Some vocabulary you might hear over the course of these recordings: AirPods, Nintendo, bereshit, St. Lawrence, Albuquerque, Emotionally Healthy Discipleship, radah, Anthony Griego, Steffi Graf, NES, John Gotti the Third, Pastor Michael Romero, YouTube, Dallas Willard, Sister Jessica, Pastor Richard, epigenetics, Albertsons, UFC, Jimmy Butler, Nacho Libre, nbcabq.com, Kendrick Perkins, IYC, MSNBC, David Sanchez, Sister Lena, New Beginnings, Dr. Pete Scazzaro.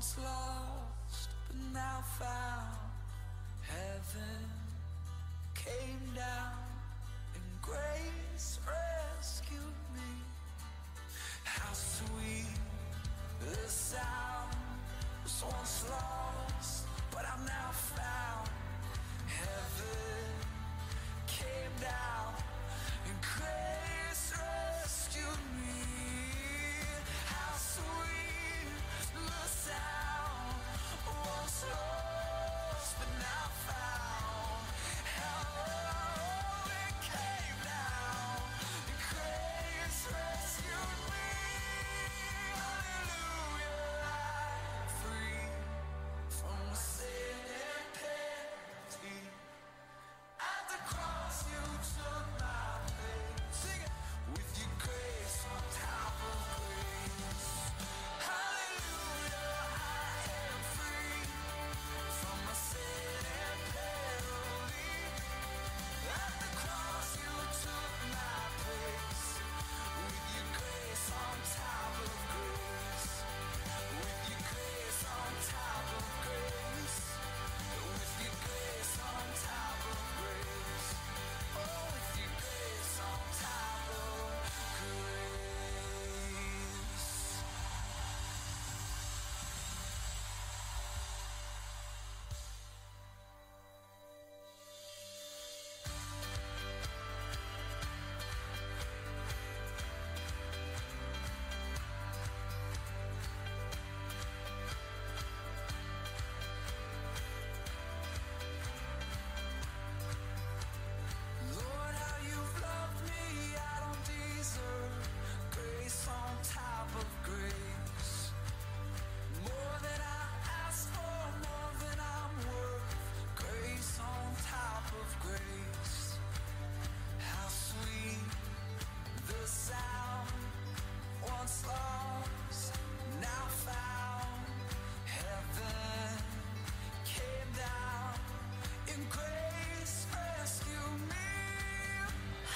once lost, but now found. Heaven came down and grace rescued me. How sweet the sound was once lost, but I'm now found. Heaven came down and grace rescued me. How sweet the sound once lost, but now found. Heaven came down and grace rescued me. Hallelujah, I'm free from sin and penalty. At the cross you took my place. Sing it. With your grace on top of grace. Hallelujah,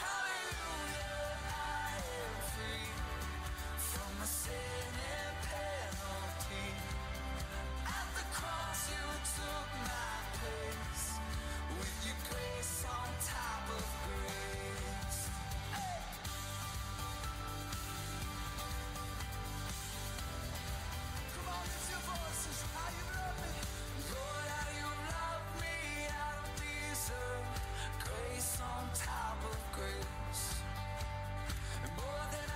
I am free from my sin and penalty. At the cross you took my place. With your grace on top of grace. With your grace on top of grace. With your grace on top of grace. Oh, with your grace on top of grace. Lord, how you've loved me, I don't deserve. Grace on top of grace. More than I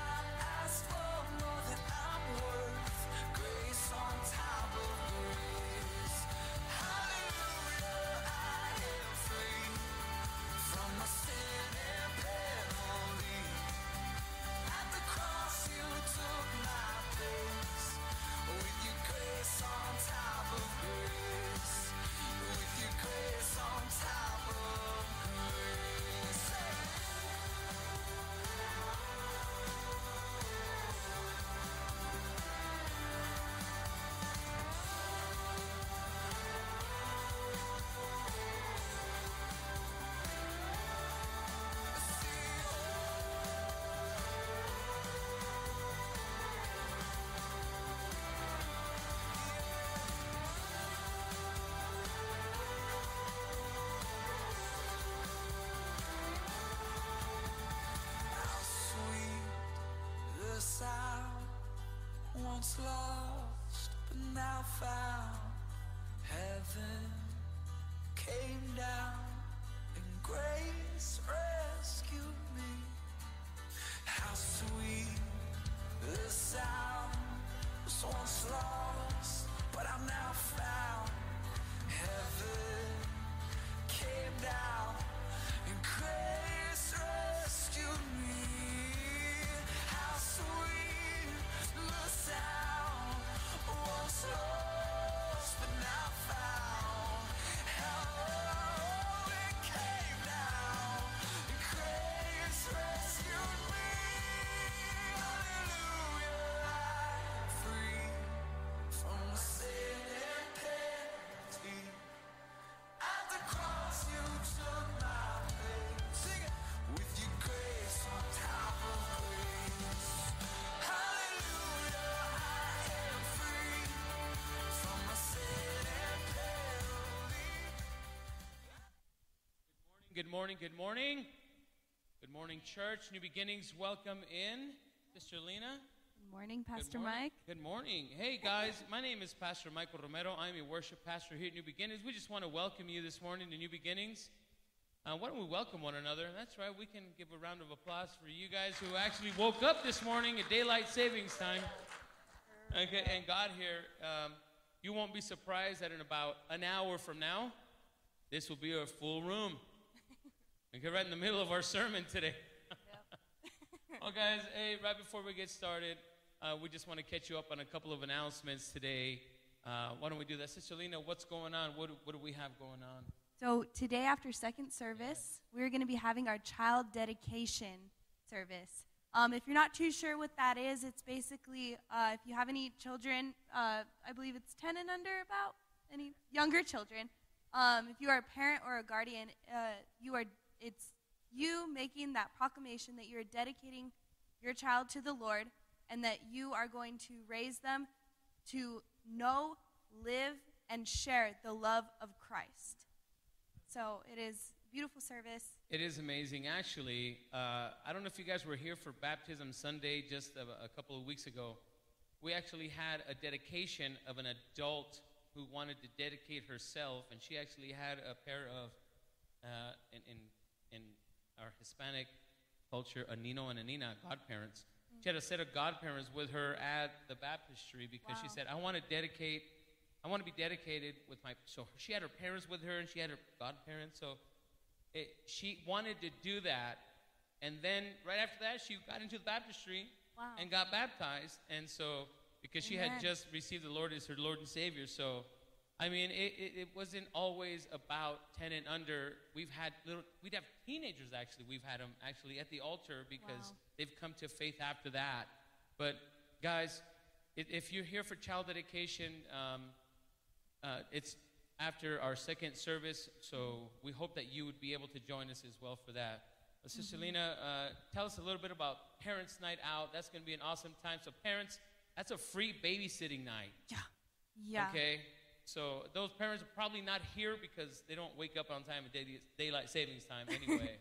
ask for, more than I'm worth. Grace on top of grace. How sweet the sound. Once lost, now found. Heaven came down and grace rescued me. Hallelujah, I am free from my sin and penalty. At the cross you took my place. With your grace on top of grace. Hey! Come on, lift your voices. How you love me, Lord, how you love me. I don't deserve grace on top of grace. More than I ask for, more than I'm worth. Grace on top of grace. Hallelujah, I am free from my sin and penalty. At the cross you took my place. With your grace on top of grace. With your grace on top of grace. How sweet the sound. Once lost, but now found. Heaven came down and grace rescued me. How sweet the sound. Was once lost, but I'm now found. Heaven came down and grace rescued me. How sweet the sound. Once lost, but now found. Heaven came down and grace rescued me. Hallelujah, I am free from my sin and penalty. At the cross you took my place. Good morning. Good morning, church. New Beginnings, welcome in. Sister Lena. Good morning, Pastor Mike. Good morning. Hey, guys. My name is Pastor Michael Romero. I'm a worship pastor here at New Beginnings. We just want to welcome you this morning to New Beginnings. Why don't we welcome one another? That's right. We can give a round of applause for you guys who actually woke up this morning at daylight savings time. Okay, and got here. You won't be surprised that in about an hour from now, this will be our full room. Okay, right in the middle of our sermon today. Well, guys, hey, right before we get started, we just want to catch you up on a couple of announcements today. Why don't we do that? Sister Lena, what's going on? What do we have going on? So today after second service, we're going to be having our child dedication service. If you're not too sure what that is, it's basically if you have any children, I believe it's 10 and under, about any younger children. If you are a parent or a guardian, it's you making that proclamation that you're dedicating your child to the Lord and that you are going to raise them to know, live, and share the love of Christ. So it is a beautiful service. It is amazing. Actually, I don't know if you guys were here for Baptism Sunday just a couple of weeks ago. We actually had a dedication of an adult who wanted to dedicate herself, and she actually had a pair of, in our Hispanic culture, a Nino and a Nina, godparents. Mm-hmm. She had a set of godparents with her at the baptistry because she said, I want to be dedicated with my, so she had her parents with her and she had her godparents, so she wanted to do that. And then right after that, she got into the baptistry and got baptized, and so, because she had just received the Lord as her Lord and Savior. So, I mean, it wasn't always about 10 and under. We'd have teenagers, actually. We've had them, actually, at the altar because they've come to faith after that. But, guys, if you're here for child dedication, it's after our second service. So we hope that you would be able to join us as well for that. But Sister Lena, tell us a little bit about Parents' Night Out. That's going to be an awesome time. So, parents, that's a free babysitting night. Yeah. Okay? So those parents are probably not here because they don't wake up on time at daylight savings time anyway.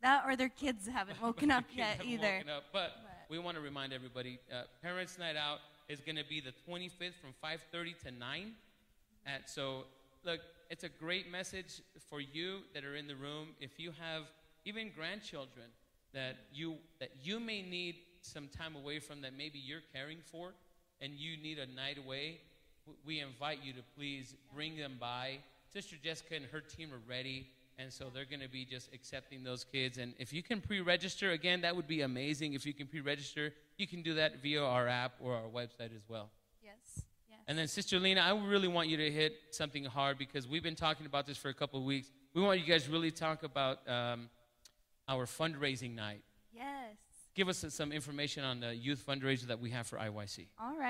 That or their kids haven't woken up yet either. But we want to remind everybody, Parents' Night Out is going to be the 25th from 5:30 to 9. And so, look, it's a great message for you that are in the room. If you have even grandchildren that you may need some time away from that maybe you're caring for, and you need a night away, we invite you to please bring them by. Sister Jessica and her team are ready, and so they're going to be just accepting those kids. And if you can pre-register, again, that would be amazing. If you can pre-register, you can do that via our app or our website as well. Yes. And then, Sister Lena, I really want you to hit something hard because we've been talking about this for a couple of weeks. We want you guys to really talk about our fundraising night. Yes. Give us some information on the youth fundraiser that we have for IYC. All right.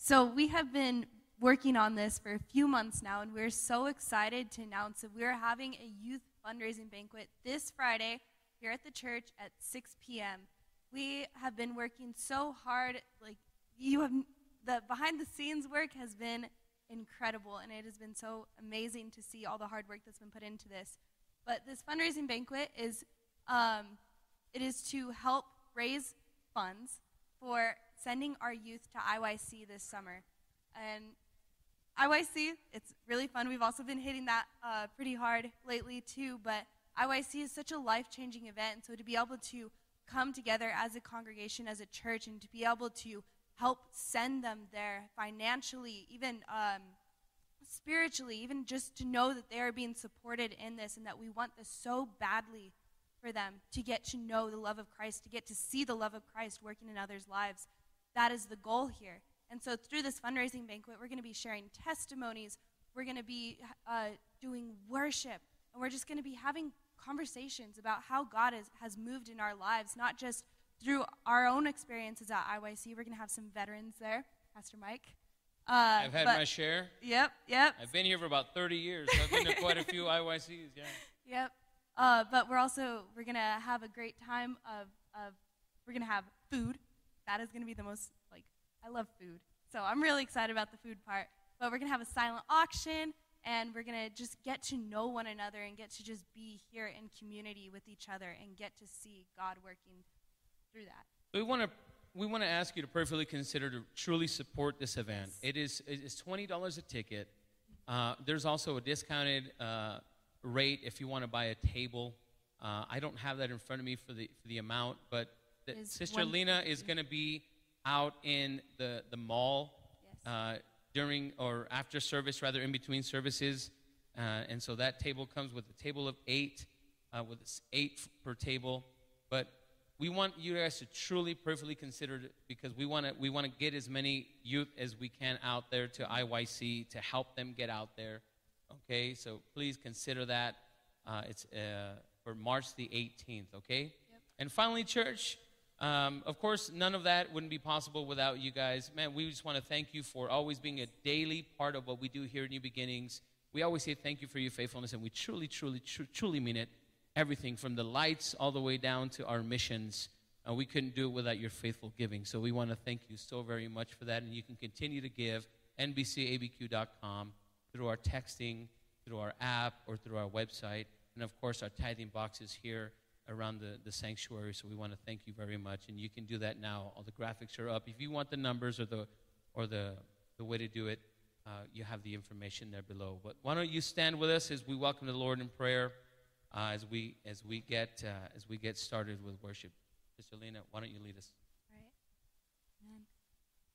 So we have been working on this for a few months now, and we're so excited to announce that we're having a youth fundraising banquet this Friday here at the church at 6 p.m. We have been working so hard. The behind-the-scenes work has been incredible, and it has been so amazing to see all the hard work that's been put into this. But this fundraising banquet is... It is to help raise funds for sending our youth to IYC this summer. And IYC, it's really fun. We've also been hitting that pretty hard lately too, but IYC is such a life-changing event. And so to be able to come together as a congregation, as a church, and to be able to help send them there financially, even spiritually, even just to know that they are being supported in this and that we want this so badly for them to get to know the love of Christ, to get to see the love of Christ working in others' lives. That is the goal here. And so through this fundraising banquet, we're going to be sharing testimonies. We're going to be doing worship. And we're just going to be having conversations about how God has moved in our lives, not just through our own experiences at IYC. We're going to have some veterans there. Pastor Mike. I've had my share. Yep. I've been here for about 30 years. So I've been to quite a few IYCs, Yep. But we're going to have a great time of we're going to have food. That is going to be the most, I love food. So I'm really excited about the food part. But we're going to have a silent auction. And we're going to just get to know one another and get to just be here in community with each other and get to see God working through that. We want to ask you to prayerfully consider to truly support this event. Yes. It is $20 a ticket. There's also a discounted rate if you want to buy a table. I don't have that in front of me for the amount, but Sister Lena is going to be out in the mall. Yes. During or after service, rather, in between services. And so that table comes with a table of 8, with 8 per table. But we want you guys to truly, prayerfully consider it, because we want to get as many youth as we can out there to IYC to help them get out there. Okay? So please consider that. It's for March the 18th, okay? Yep. And finally, church, of course, none of that wouldn't be possible without you guys. Man, we just want to thank you for always being a daily part of what we do here at New Beginnings. We always say thank you for your faithfulness, and we truly, truly, truly mean it. Everything from the lights all the way down to our missions. We couldn't do it without your faithful giving. So we want to thank you so very much for that. And you can continue to give nbcabq.com through our texting, through our app, or through our website. And, of course, our tithing box is here around the sanctuary, so we want to thank you very much. And you can do that now. All the graphics are up. If you want the numbers or the way to do it, you have the information there below. But why don't you stand with us as we welcome the Lord in prayer, as we get started with worship. Sister Lena, why don't you lead us? All right. Amen.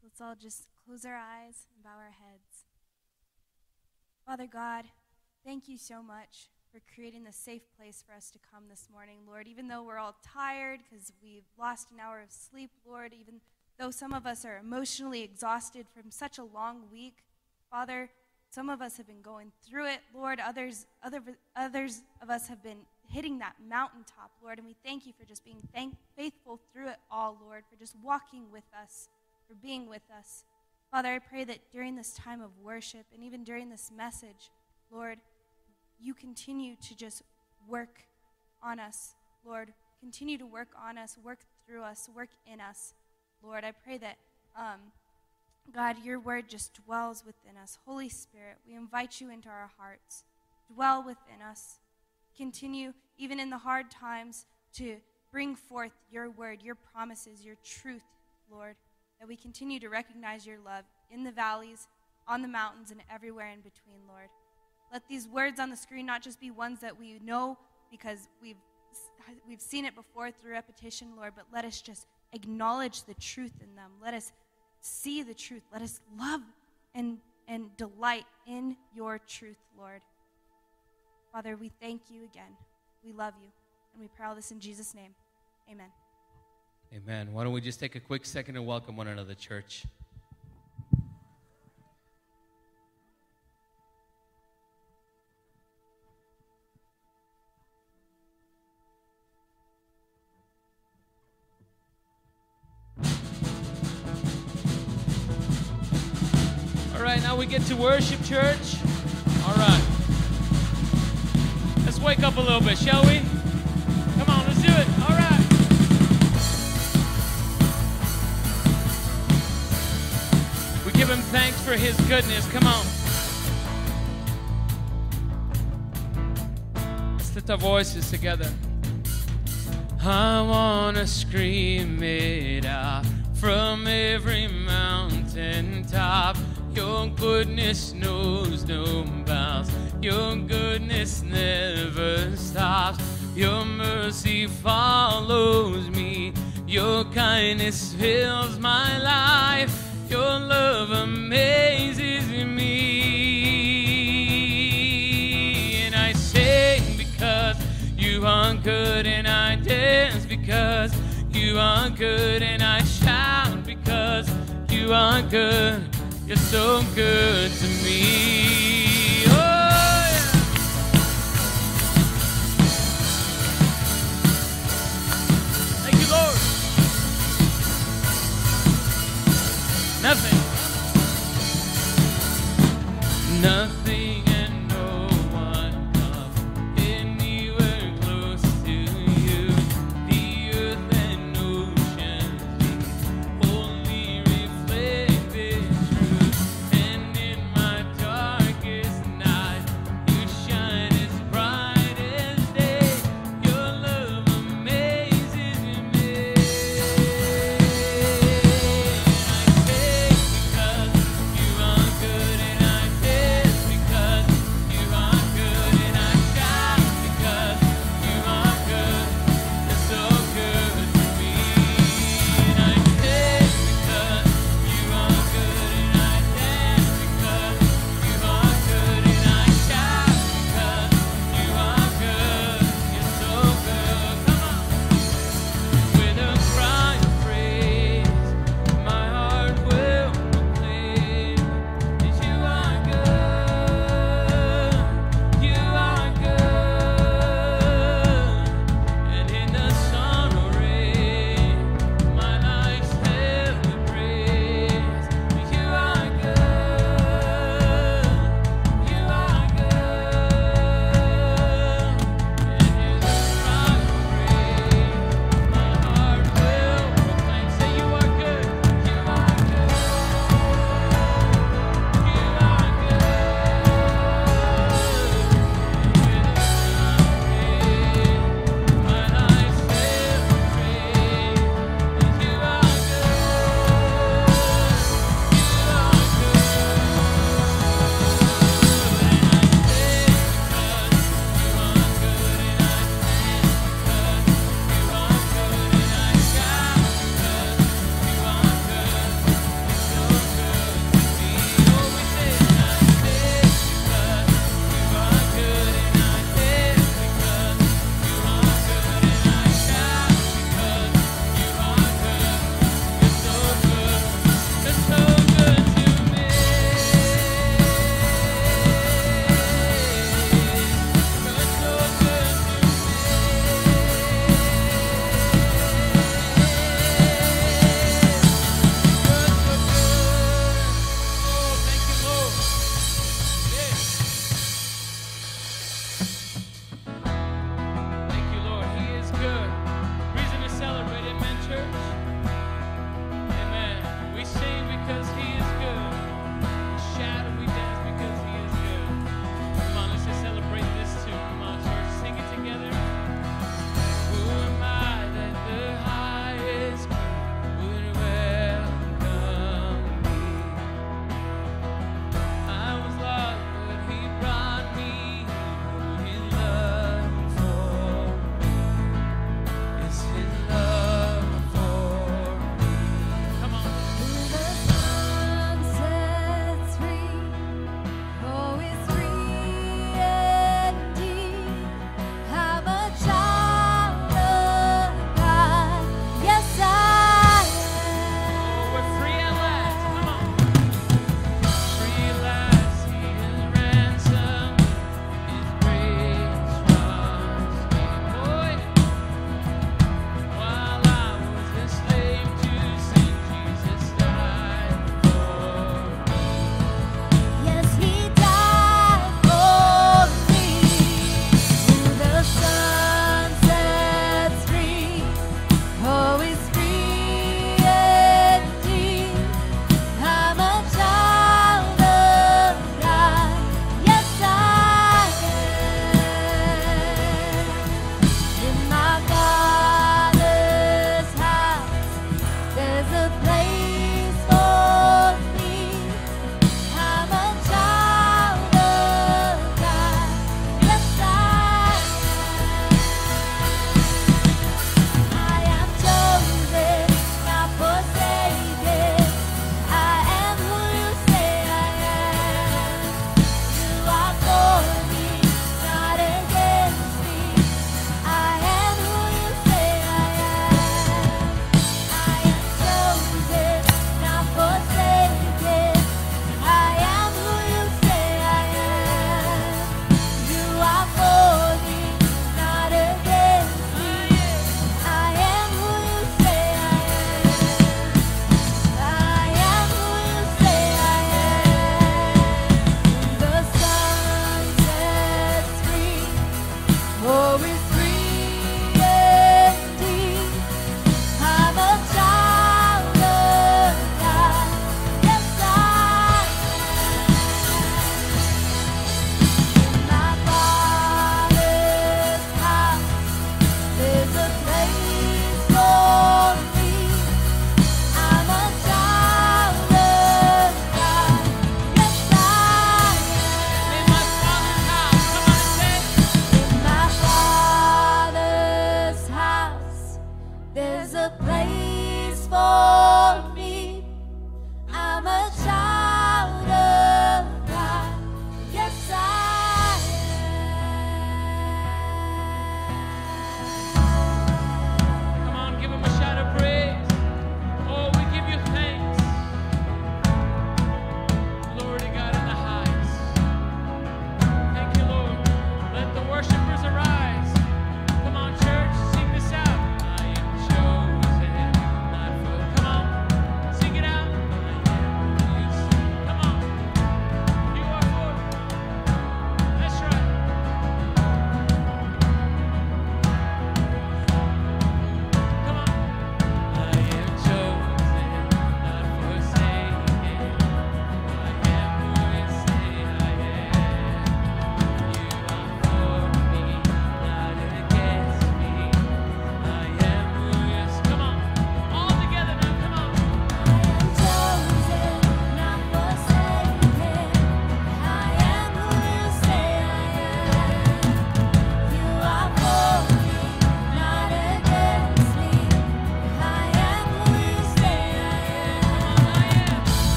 So let's all just close our eyes and bow our heads. Father God, thank you so much for creating the safe place for us to come this morning, Lord. Even though we're all tired because we've lost an hour of sleep, Lord, even though some of us are emotionally exhausted from such a long week, Father, some of us have been going through it, Lord. Others of us have been hitting that mountaintop, Lord, and we thank you for just being faithful through it all, Lord, for just walking with us, for being with us. Father, I pray that during this time of worship and even during this message, Lord, you continue to just work on us, Lord. Continue to work on us, work through us, work in us, Lord. I pray that, God, your word just dwells within us. Holy Spirit, we invite you into our hearts. Dwell within us. Continue, even in the hard times, to bring forth your word, your promises, your truth, Lord, that we continue to recognize your love in the valleys, on the mountains, and everywhere in between, Lord. Let these words on the screen not just be ones that we know because we've seen it before through repetition, Lord, but let us just acknowledge the truth in them. Let us see the truth. Let us love and delight in your truth, Lord. Father, we thank you again. We love you, and we pray all this in Jesus' name. Amen. Amen. Why don't we just take a quick second and welcome one another, church. Now we get to worship, church. All right. Let's wake up a little bit, shall we? Come on, let's do it. All right. We give him thanks for his goodness. Come on. Let's lift our voices together. I want to scream it out from every mountaintop. Your goodness knows no bounds. Your goodness never stops. Your mercy follows me. Your kindness fills my life. Your love amazes me. And I sing because you are good, and I dance because you are good, and I shout because you are good. You're so good to me. Oh, yeah. Thank you, Lord. Nothing. Nothing and no one comes anywhere close to you. The earth and oceans only reflect this. In my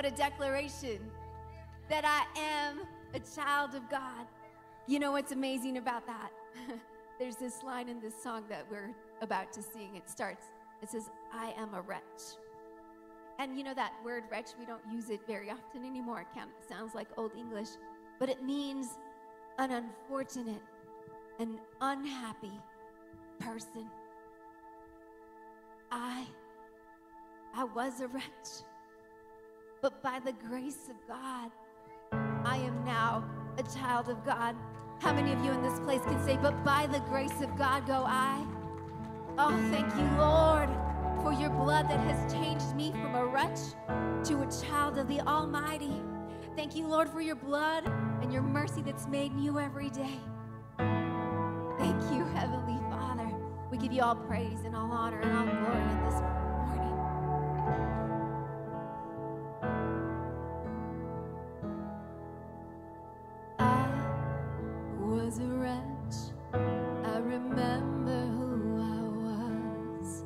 What a declaration that I am a child of God. You know what's amazing about that? There's this line in this song that we're about to sing. It starts, it says, I am a wretch. And you know that word wretch, we don't use it very often anymore. It sounds like Old English, but it means an unfortunate, an unhappy person. I was a wretch, but by the grace of God, I am now a child of God. How many of you in this place can say, but by the grace of God go I? Oh, thank you, Lord, for your blood that has changed me from a wretch to a child of the Almighty. Thank you, Lord, for your blood and your mercy that's made new every day. Thank you, Heavenly Father. We give you all praise and all honor and all glory in this morning. I was a wretch. I remember who I was.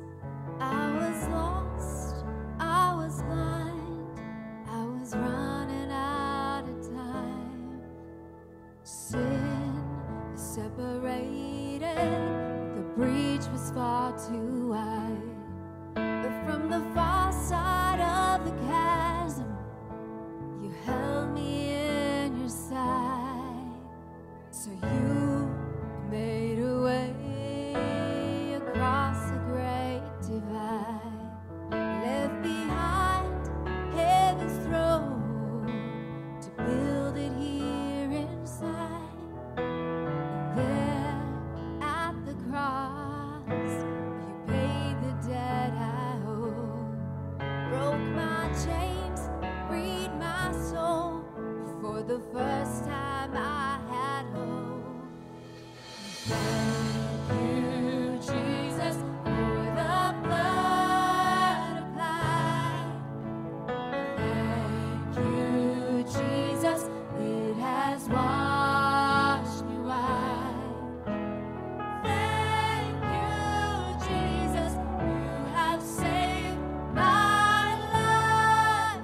I was lost. I was blind. I was running out of time. Sin separated. The breach was far too wide. But from the far side of the chasm, you held me in your side. So you made a way across a great divide. Left behind heaven's throne to build it here inside. And there at the cross, you paid the debt I owe. Broke my chains, freed my soul. For the first time I had hope. Thank you, Jesus, for the blood applied. Thank you, Jesus, it has washed me white. Thank you, Jesus, you have saved my life.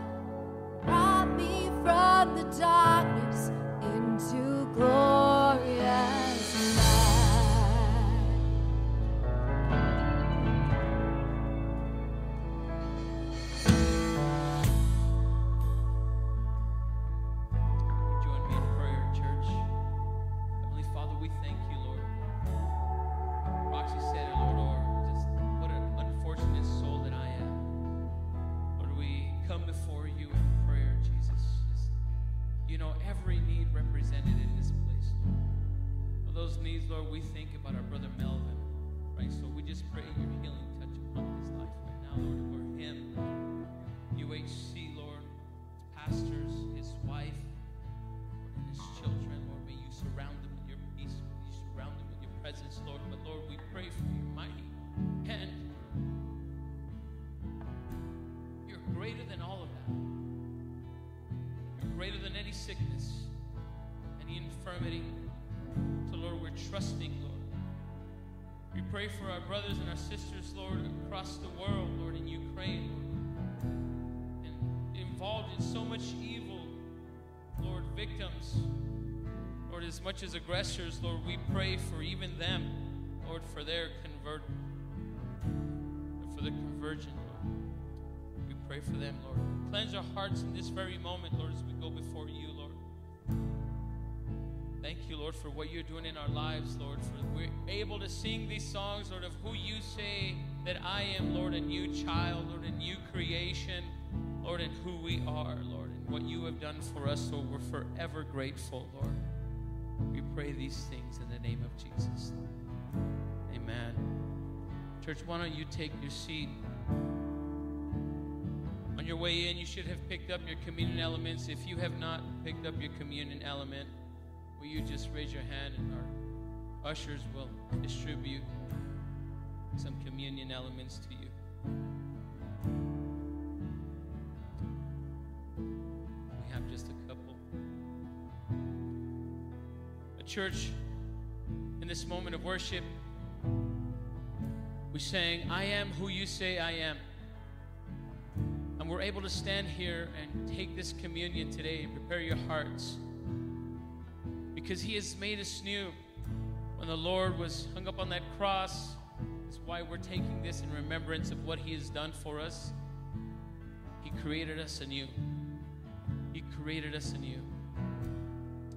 Brought me from the darkness into glorious light. Would you join me in prayer, church? Heavenly Father, we thank you, Lord. Roxy said, Lord, just what an unfortunate soul that I am. Lord, we come before you in prayer, Jesus. Just, you know, every need represented in this place, Lord. For those needs, Lord, we think about our brother Melvin, right? So we just pray your healing touch upon his life right now, Lord, for him, UHC, Lord, his pastors, his wife, Lord, and his children, Lord. May you surround them with your peace. May you surround them with your presence, Lord. But Lord, we pray for your mighty hand. You're greater than all of that. You're greater than any sickness, any infirmity. So Lord, we're trusting, Lord. We pray for our brothers and our sisters, Lord, across the world, Lord, in Ukraine, Lord, and involved in so much evil, Lord, victims, Lord, as much as aggressors, Lord, we pray for even them, Lord, for their conversion, Lord. We pray for them, Lord. Cleanse our hearts in this very moment, Lord, as we go before you, Lord. Thank you, Lord, for what you're doing in our lives, Lord, for we're able to sing these songs, Lord, of who you say that I am, Lord, a new child, Lord, a new creation, Lord, and who we are, Lord, and what you have done for us, so we're forever grateful, Lord. We pray these things in the name of Jesus. Amen. Church, why don't you take your seat? On your way in, you should have picked up your communion elements. If you have not picked up your communion element, will you just raise your hand and our ushers will distribute some communion elements to you. We have just a couple. A church, in this moment of worship, we sang, I am who you say I am. And we're able to stand here and take this communion today and prepare your hearts, because He has made us new. When the Lord was hung up on that cross, that's why we're taking this in remembrance of what He has done for us. He created us anew. He created us anew.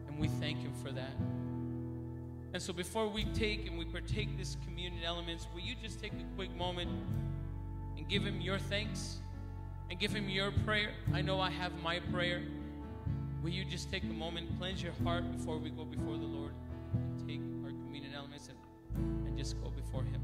And we thank Him for that. And so before we take and we partake this communion elements, will you just take a quick moment and give Him your thanks and give Him your prayer? I know I have my prayer. Will you just take a moment, cleanse your heart before we go before the Lord and take our communion elements and just go before Him.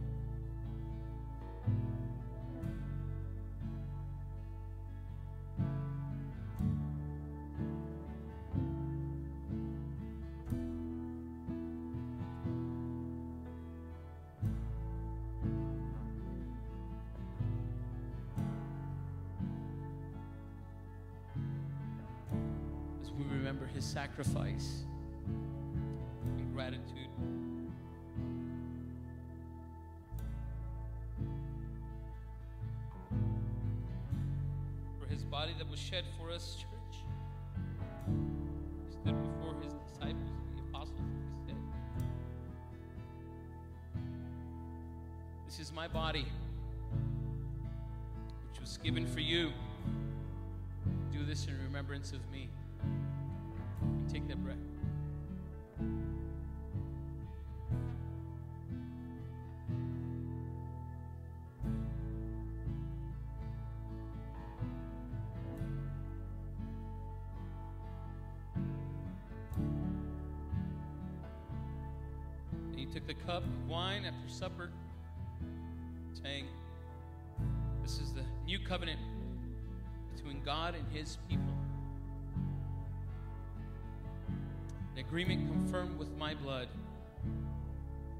His sacrifice and gratitude. For His body that was shed for us, church. He stood before His disciples, the apostles, and He said, "This is my body, which was given for you. Do this in remembrance of me." Take that breath. And He took the cup of wine after supper, saying, "This is the new covenant between God and His people. Agreement confirmed with my blood.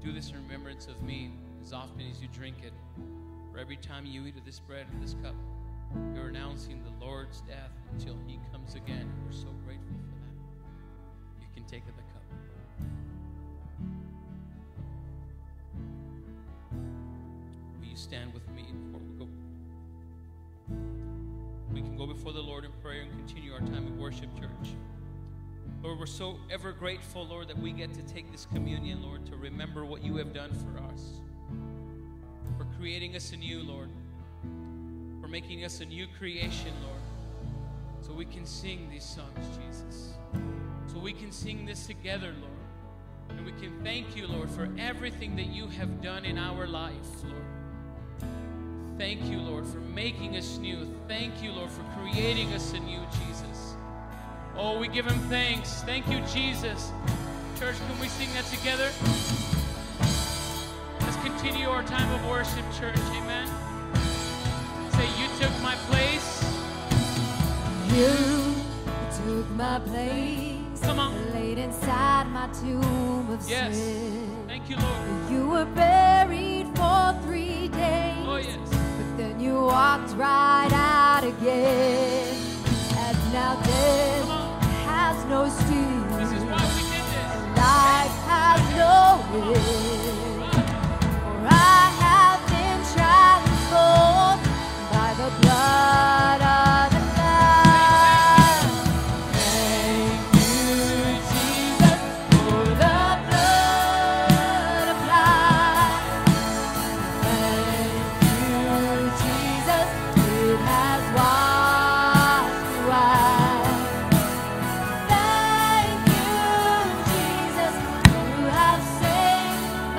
Do this in remembrance of me as often as you drink it. For every time you eat of this bread and this cup, you're announcing the Lord's death until He comes again." And we're so grateful for that. You can take the cup. Will you stand with me before we go? We can go before the Lord in prayer and continue our time of worship, church. Lord, we're so ever grateful, Lord, that we get to take this communion, Lord, to remember what You have done for us. For creating us anew, Lord. For making us a new creation, Lord. So we can sing these songs, Jesus. So we can sing this together, Lord. And we can thank You, Lord, for everything that You have done in our life, Lord. Thank You, Lord, for making us new. Thank You, Lord, for creating us anew, Jesus. Oh, we give Him thanks. Thank You, Jesus. Church, can we sing that together? Let's continue our time of worship, church. Amen. Say, You took my place. You took my place. Come on. Laid inside my tomb of yes. sin. Thank You, Lord. You were buried for 3 days. Oh, yes. But then You walked right out again. And now death has no sting. This is why we did this. Life has no end. For I have been transformed by the blood of the Lamb. Thank You, Jesus, for the blood applied. Thank You, Jesus, it has won. Thank You, Jesus, You have saved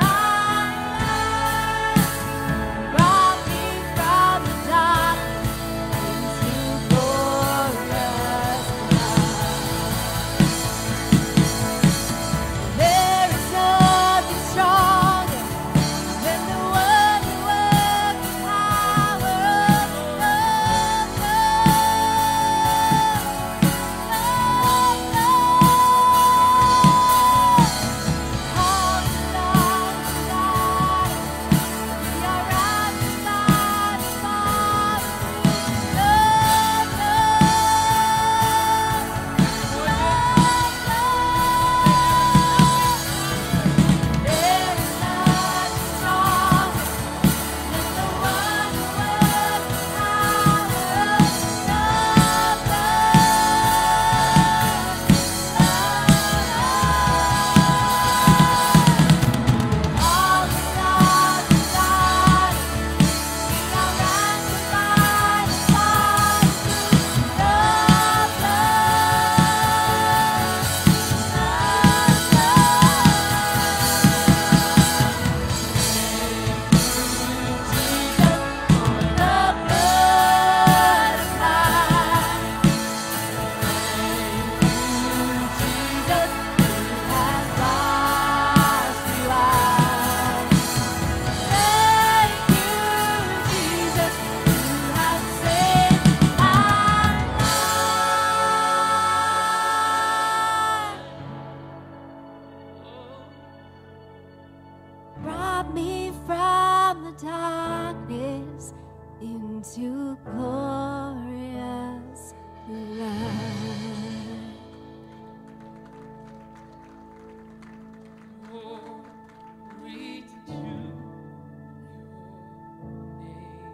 into glorious light. Glory to your name.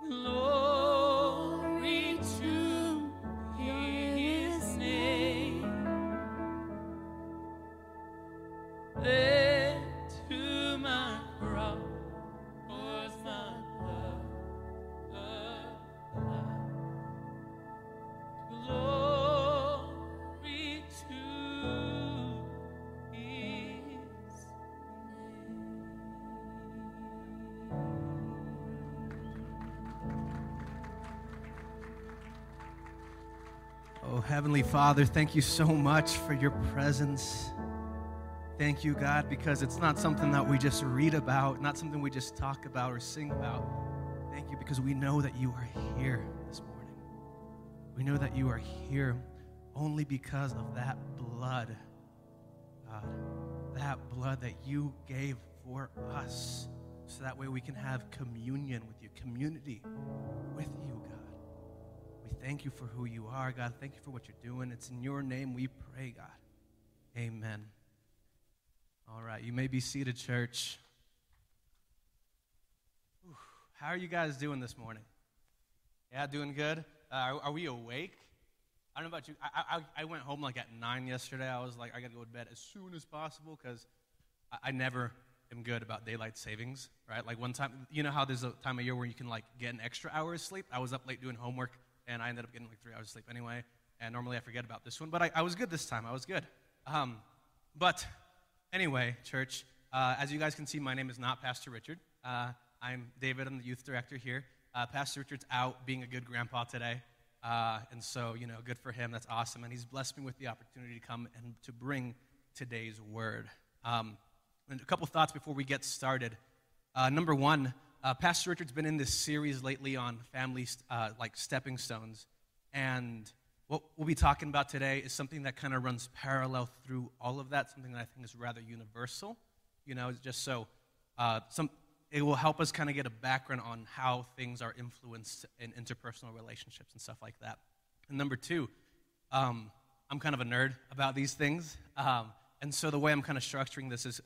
Come on. Glory to his name. Led to my cross was my love of life. Glory to his name. Oh, Heavenly Father, thank you so much for your presence. Thank you, God, because it's not something that we just read about, not something we just talk about or sing about. Thank you because we know that you are here this morning. We know that you are here only because of that blood, God, that blood that you gave for us, so that way we can have communion with you, community with you, God. We thank you for who you are, God. Thank you for what you're doing. It's in your name we pray, God. Amen. All right, you may be seated, church. Whew. How are you guys doing this morning? Yeah, doing good? Are we awake? I don't know about you. I went home like at 9 yesterday. I was like, I got to go to bed as soon as possible because I never am good about daylight savings, right? Like one time, you know how there's a time of year where you can like get an extra hour of sleep? I was up late doing homework, and I ended up getting like 3 hours of sleep anyway, and normally I forget about this one, but I was good this time. I was good. But... anyway, church, as you guys can see, my name is not Pastor Richard. I'm David. I'm the youth director here. Pastor Richard's out being a good grandpa today, and so, you know, good for him. That's awesome, and he's blessed me with the opportunity to come and to bring today's word. And a couple thoughts before we get started. Number one, Pastor Richard's been in this series lately on family, like stepping stones, and what we'll be talking about today is something that kind of runs parallel through all of that, something that I think is rather universal, you know, just so it will help us kind of get a background on how things are influenced in interpersonal relationships and stuff like that. And number two, I'm kind of a nerd about these things, and so the way I'm kind of structuring this is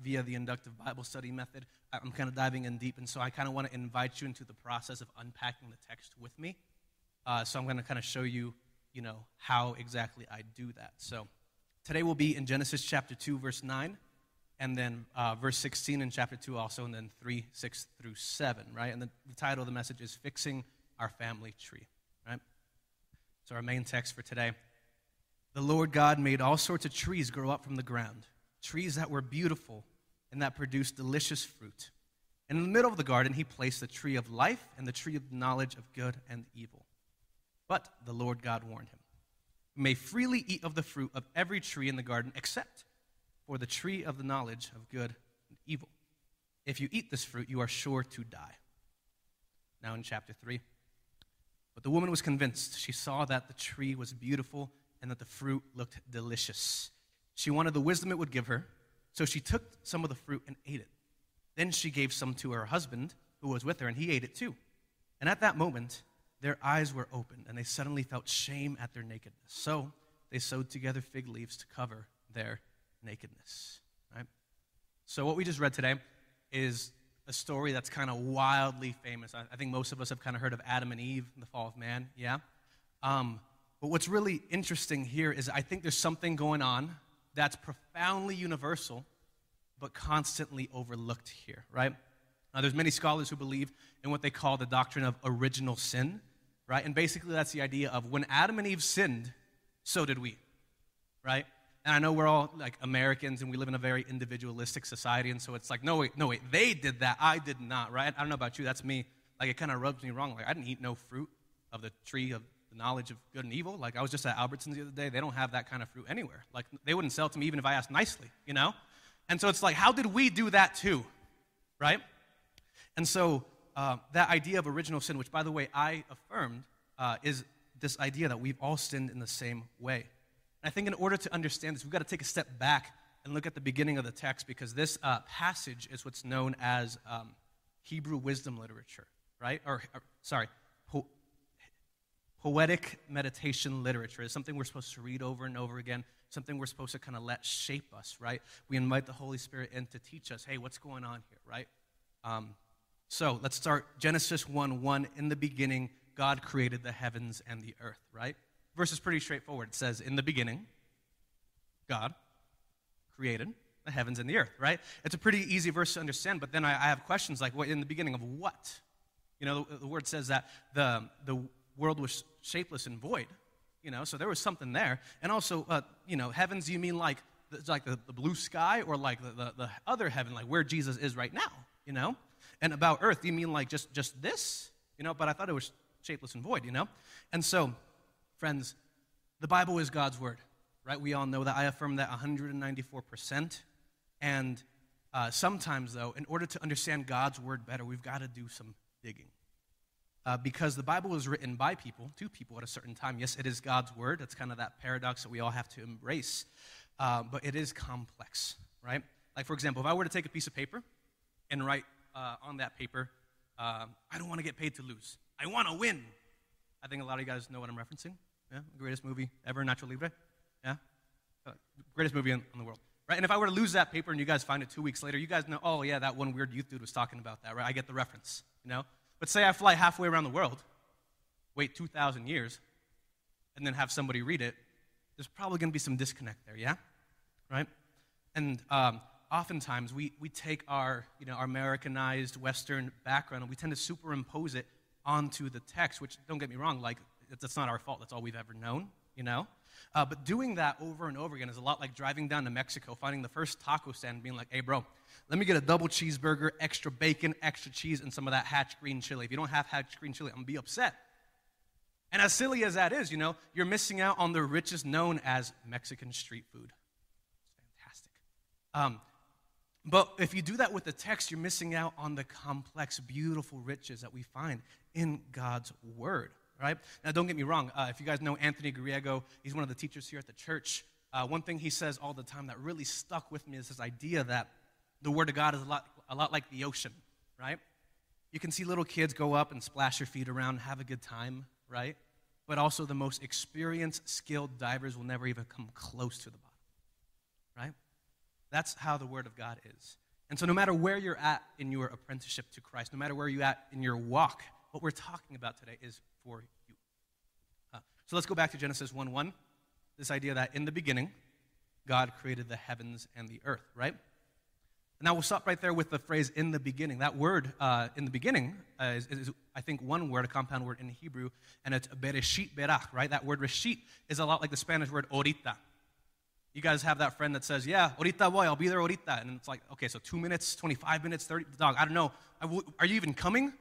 via the inductive Bible study method. I'm kind of diving in deep, and so I kind of want to invite you into the process of unpacking the text with me, so I'm going to kind of show you, you know, how exactly I do that. So today we'll be in Genesis chapter 2, verse 9, and then verse 16 in chapter 2 also, and then 3, 6 through 7, right? And the title of the message is Fixing Our Family Tree, right? So our main text for today, the Lord God made all sorts of trees grow up from the ground, trees that were beautiful and that produced delicious fruit. And in the middle of the garden, he placed the tree of life and the tree of knowledge of good and evil. But the Lord God warned him, "You may freely eat of the fruit of every tree in the garden except for the tree of the knowledge of good and evil. If you eat this fruit, you are sure to die." Now in chapter 3, but the woman was convinced. She saw that the tree was beautiful and that the fruit looked delicious. She wanted the wisdom it would give her, so she took some of the fruit and ate it. Then she gave some to her husband who was with her, and he ate it too. And at that moment, their eyes were opened, and they suddenly felt shame at their nakedness. So they sewed together fig leaves to cover their nakedness. Right? So what we just read today is a story that's kind of wildly famous. I think most of us have kind of heard of Adam and Eve and the fall of man, yeah? But what's really interesting here is I think there's something going on that's profoundly universal but constantly overlooked here, right? Now, there's many scholars who believe in what they call the doctrine of original sin, right? And basically, that's the idea of when Adam and Eve sinned, so did we, right? And I know we're all, like, Americans, and we live in a very individualistic society, and so it's like, no, wait, they did that. I did not, right? I don't know about you. That's me. Like, it kind of rubs me wrong. Like, I didn't eat no fruit of the tree of the knowledge of good and evil. Like, I was just at Albertsons the other day. They don't have that kind of fruit anywhere. Like, they wouldn't sell it to me even if I asked nicely, you know? And so it's like, how did we do that too, right? And so that idea of original sin, which, by the way, I affirmed, is this idea that we've all sinned in the same way. And I think in order to understand this, we've got to take a step back and look at the beginning of the text, because this passage is what's known as Hebrew wisdom literature, right? Poetic meditation literature is something we're supposed to read over and over again, something we're supposed to kind of let shape us, right? We invite the Holy Spirit in to teach us, hey, what's going on here, right? So let's start Genesis 1:1. In the beginning, God created the heavens and the earth, right? Verse is pretty straightforward. It says, in the beginning, God created the heavens and the earth, right? It's a pretty easy verse to understand, but then I have questions like, well, in the beginning of what? You know, the word says that the world was shapeless and void, you know, so there was something there. And also, you know, heavens, you mean like the blue sky, or like the other heaven, like where Jesus is right now, you know? And about earth, you mean like just this, you know? But I thought it was shapeless and void, you know? And so, friends, the Bible is God's word, right? We all know that. I affirm that 194%. And sometimes, though, in order to understand God's word better, we've got to do some digging. Because the Bible was written by people, to people at a certain time. Yes, it is God's word. It's kind of that paradox that we all have to embrace. But it is complex, right? Like, for example, if I were to take a piece of paper and write on that paper, I don't want to get paid to lose. I want to win. I think a lot of you guys know what I'm referencing. Yeah, greatest movie ever, Nacho Libre. Yeah, greatest movie in the world, right? And if I were to lose that paper and you guys find it 2 weeks later, you guys know, oh yeah, that one weird youth dude was talking about that, right? I get the reference, you know? But say I fly halfway around the world, wait 2,000 years, and then have somebody read it, there's probably going to be some disconnect there, yeah? Right? And oftentimes we take our, you know, our Americanized Western background, and we tend to superimpose it onto the text, which, don't get me wrong, like, that's not our fault. That's all we've ever known, you know? But doing that over and over again is a lot like driving down to Mexico, finding the first taco stand, being like, hey, bro, let me get a double cheeseburger, extra bacon, extra cheese, and some of that hatch green chili. If you don't have hatch green chili, I'm going to be upset. And as silly as that is, you know, you're missing out on the richest known as Mexican street food. It's fantastic. But if you do that with the text, you're missing out on the complex, beautiful riches that we find in God's word. Right? Now, don't get me wrong. If you guys know Anthony Griego, he's one of the teachers here at the church. One thing he says all the time that really stuck with me is this idea that the Word of God is a lot like the ocean, right? You can see little kids go up and splash their feet around, have a good time, right? But also the most experienced, skilled divers will never even come close to the bottom, right? That's how the Word of God is. And so no matter where you're at in your apprenticeship to Christ, no matter where you're at in your walk, what we're talking about today is for you. So let's go back to Genesis 1:1. This idea that in the beginning, God created the heavens and the earth, right? And now we'll stop right there with the phrase in the beginning. That word in the beginning is, I think, one word, a compound word in Hebrew, and it's bereshit berach, right? That word reshit is a lot like the Spanish word ahorita. You guys have that friend that says, yeah, ahorita voy, I'll be there ahorita. And it's like, okay, so 2 minutes, 25 minutes, 30, dog, I don't know. Are you even coming?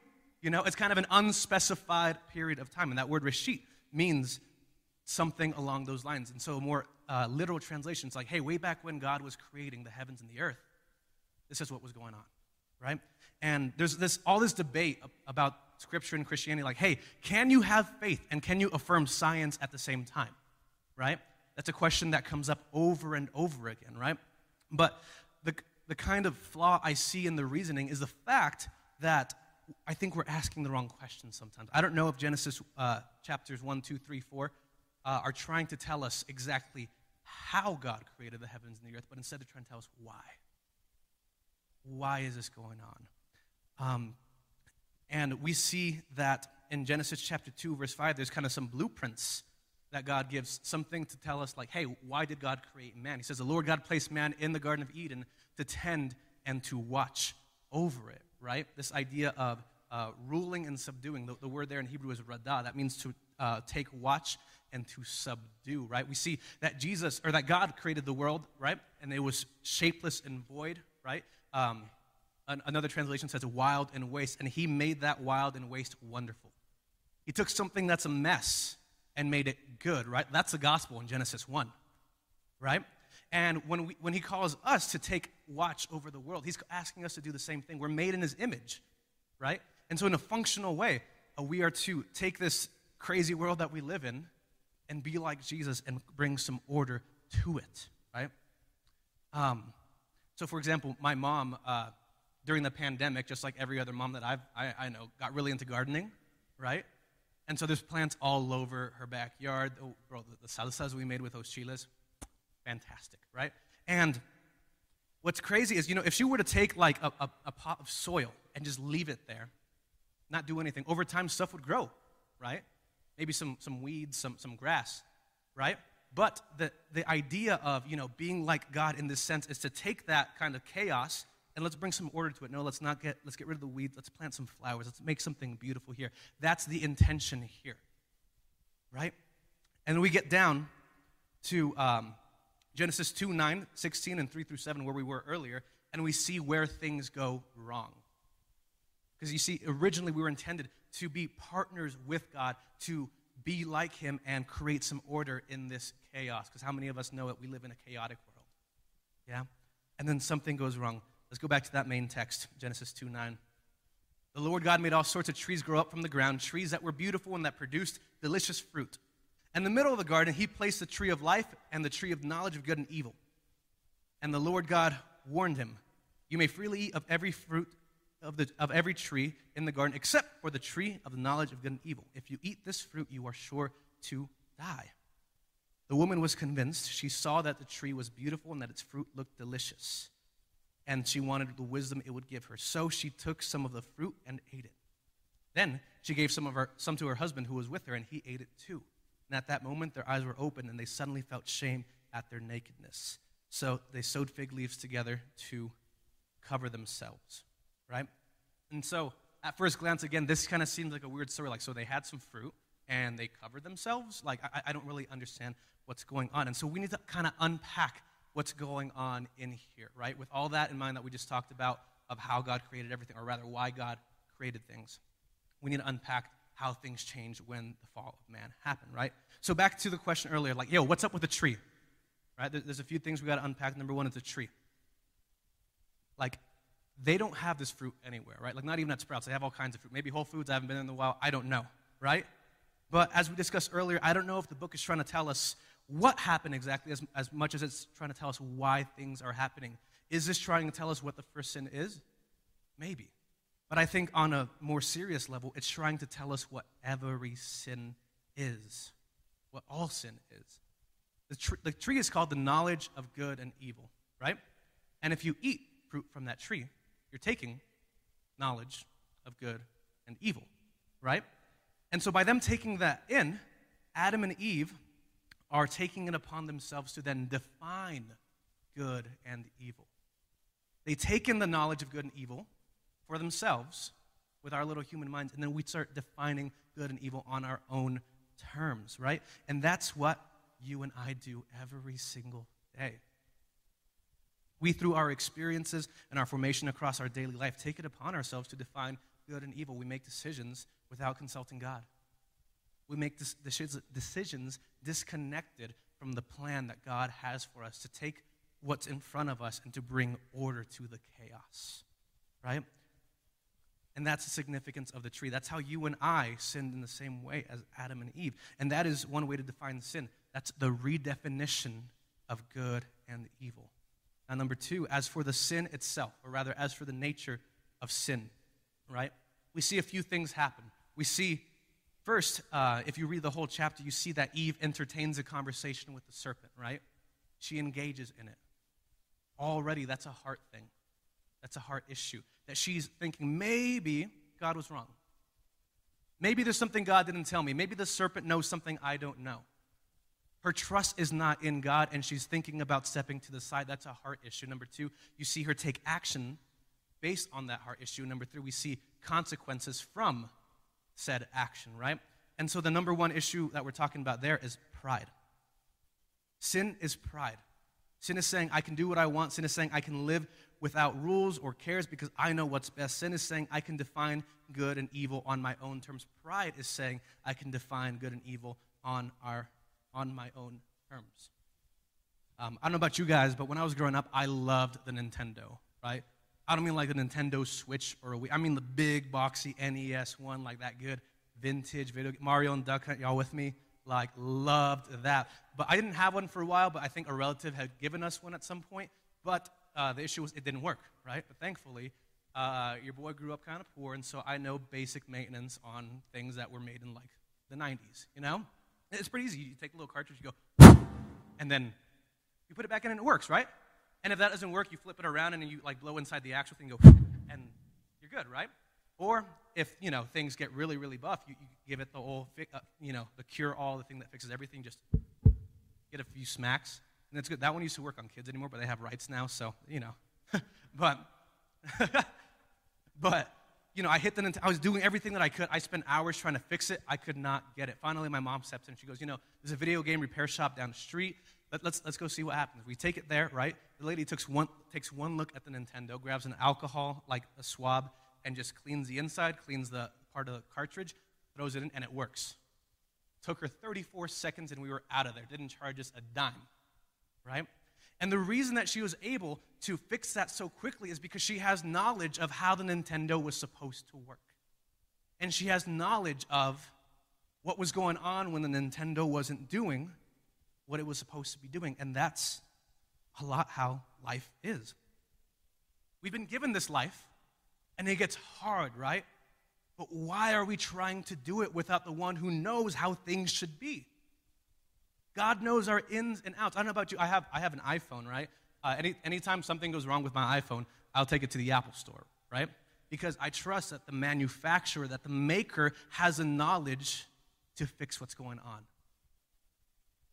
You know, it's kind of an unspecified period of time. And that word reshit means something along those lines. And so more literal translations like, hey, way back when God was creating the heavens and the earth, this is what was going on, right? And there's all this debate about Scripture and Christianity, like, hey, can you have faith and can you affirm science at the same time, right? That's a question that comes up over and over again, right? But the kind of flaw I see in the reasoning is the fact that I think we're asking the wrong questions sometimes. I don't know if Genesis chapters 1, 2, 3, 4 are trying to tell us exactly how God created the heavens and the earth, but instead they're trying to tell us why. Why is this going on? And we see that in Genesis chapter 2, verse 5, there's kind of some blueprints that God gives, something to tell us like, hey, why did God create man? He says, the Lord God placed man in the Garden of Eden to tend and to watch over it. Right? This idea of ruling and subduing. The word there in Hebrew is radah. That means to take watch and to subdue, right? We see that Jesus, or that God created the world, right? And it was shapeless and void, right? Another translation says wild and waste, and he made that wild and waste wonderful. He took something that's a mess and made it good, right? That's the gospel in Genesis 1, right? And when he calls us to take watch over the world, he's asking us to do the same thing. We're made in his image, right? And so in a functional way, we are to take this crazy world that we live in and be like Jesus and bring some order to it, right? So, for example, my mom, during the pandemic, just like every other mom that I know, got really into gardening, right? And so there's plants all over her backyard. The salsas we made with those chiles, fantastic, right? And what's crazy is, you know, if she were to take like a pot of soil and just leave it there, not do anything, over time stuff would grow, right? Maybe some weeds, some grass, right? But the idea of, you know, being like God in this sense is to take that kind of chaos and let's bring some order to it. No, let's get rid of the weeds. Let's plant some flowers. Let's make something beautiful here. That's the intention here, right? And we get down to Genesis 2, 9, 16, and 3 through 7, where we were earlier, and we see where things go wrong. Because you see, originally we were intended to be partners with God, to be like Him and create some order in this chaos. Because how many of us know that we live in a chaotic world? Yeah? And then something goes wrong. Let's go back to that main text, Genesis 2:9. The Lord God made all sorts of trees grow up from the ground, trees that were beautiful and that produced delicious fruit. In the middle of the garden, He placed the tree of life and the tree of knowledge of good and evil. And the Lord God warned him, "You may freely eat of every fruit of every tree in the garden, except for the tree of the knowledge of good and evil. If you eat this fruit, you are sure to die." The woman was convinced. She saw that the tree was beautiful and that its fruit looked delicious. And she wanted the wisdom it would give her. So she took some of the fruit and ate it. Then she gave some to her husband who was with her, and he ate it too. And at that moment, their eyes were opened, and they suddenly felt shame at their nakedness. So they sewed fig leaves together to cover themselves, right? And so at first glance, again, this kind of seems like a weird story. Like, so they had some fruit, and they covered themselves? Like, I don't really understand what's going on. And so we need to kind of unpack what's going on in here, right? With all that in mind that we just talked about of how God created everything, or rather why God created things. We need to unpack how things changed when the fall of man happened, right? So back to the question earlier, like, yo, what's up with the tree, right? There's a few things we got to unpack. Number one is the tree. Like, they don't have this fruit anywhere, right? Like, not even at Sprouts. They have all kinds of fruit. Maybe Whole Foods. I haven't been in a while. I don't know, right? But as we discussed earlier, I don't know if the book is trying to tell us what happened exactly as much as it's trying to tell us why things are happening. Is this trying to tell us what the first sin is? Maybe. But I think on a more serious level, it's trying to tell us what every sin is, what all sin is. The tree is called the knowledge of good and evil, right? And if you eat fruit from that tree, you're taking knowledge of good and evil, right? And so by them taking that in, Adam and Eve are taking it upon themselves to then define good and evil. They take in the knowledge of good and evil for themselves with our little human minds, and then we start defining good and evil on our own terms, right? And that's what you and I do every single day. We, through our experiences and our formation across our daily life, take it upon ourselves to define good and evil. We make decisions without consulting God. We make decisions disconnected from the plan that God has for us, to take what's in front of us and to bring order to the chaos, right? And that's the significance of the tree. That's how you and I sinned in the same way as Adam and Eve. And that is one way to define sin. That's the redefinition of good and evil. Now, number two, as for the sin itself, or rather as for the nature of sin, right? We see a few things happen. We see first, if you read the whole chapter, you see that Eve entertains a conversation with the serpent, right? She engages in it. Already, that's a heart thing. That's a heart issue. That she's thinking, maybe God was wrong. Maybe there's something God didn't tell me. Maybe the serpent knows something I don't know. Her trust is not in God, and she's thinking about stepping to the side. That's a heart issue. Number two, you see her take action based on that heart issue. Number three, we see consequences from said action, right? And so the number one issue that we're talking about there is pride. Sin is pride. Sin is saying, I can do what I want. Sin is saying, I can live without rules or cares because I know what's best. Sin is saying, I can define good and evil on my own terms. Pride is saying, I can define good and evil on my own terms. I don't know about you guys, but when I was growing up, I loved the Nintendo, right? I don't mean like the Nintendo Switch or a Wii. I mean the big, boxy NES one, like that good vintage video game. Mario and Duck Hunt, y'all with me? Like, loved that. But I didn't have one for a while, but I think a relative had given us one at some point. But the issue was it didn't work, right? But thankfully, your boy grew up kind of poor, and so I know basic maintenance on things that were made in, like, the 90s, you know? It's pretty easy. You take a little cartridge, you go, and then you put it back in and it works, right? And if that doesn't work, you flip it around and you, like, blow inside the actual thing and go, and you're good, right? Or if, you know, things get really, really buff, you give it the whole, you know, the cure-all, the thing that fixes everything, just get a few smacks, and it's good. That one used to work on kids anymore, but they have rights now, so, you know. But, you know, I hit I was doing everything that I could. I spent hours trying to fix it. I could not get it. Finally, my mom steps in. She goes, you know, there's a video game repair shop down the street. Let's go see what happens. We take it there, right? The lady takes one look at the Nintendo, grabs an alcohol, like a swab, and just cleans the inside, cleans the part of the cartridge, throws it in, and it works. Took her 34 seconds, and we were out of there. Didn't charge us a dime, right? And the reason that she was able to fix that so quickly is because she has knowledge of how the Nintendo was supposed to work. And she has knowledge of what was going on when the Nintendo wasn't doing what it was supposed to be doing. And that's a lot how life is. We've been given this life, and it gets hard, right? But why are we trying to do it without the one who knows how things should be? God knows our ins and outs. I don't know about you. I have an iPhone, right? Anytime something goes wrong with my iPhone, I'll take it to the Apple store, right? Because I trust that the manufacturer, that the maker has a knowledge to fix what's going on.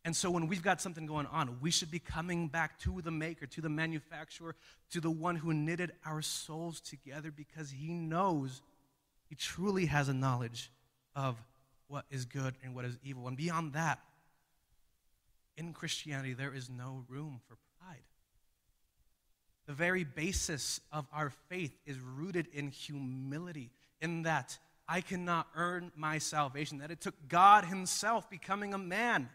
And so when we've got something going on, we should be coming back to the maker, to the manufacturer, to the one who knitted our souls together, because he knows, he truly has a knowledge of what is good and what is evil. And beyond that, in Christianity, there is no room for pride. The very basis of our faith is rooted in humility, in that I cannot earn my salvation, that it took God himself becoming a man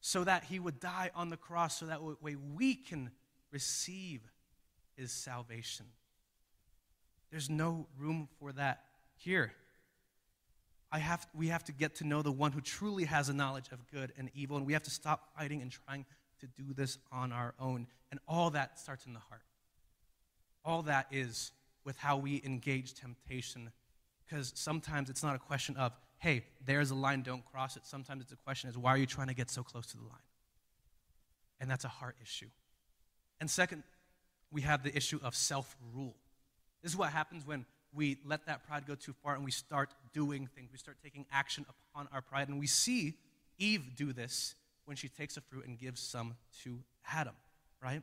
so that he would die on the cross, so that way we can receive his salvation. There's no room for that here. We have to get to know the one who truly has a knowledge of good and evil, and we have to stop fighting and trying to do this on our own. And all that starts in the heart. All that is with how we engage temptation, because sometimes it's not a question of, hey, there's a line, don't cross it. Sometimes it's a question is, why are you trying to get so close to the line? And that's a heart issue. And second, we have the issue of self-rule. This is what happens when we let that pride go too far and we start doing things. We start taking action upon our pride. And we see Eve do this when she takes a fruit and gives some to Adam, right?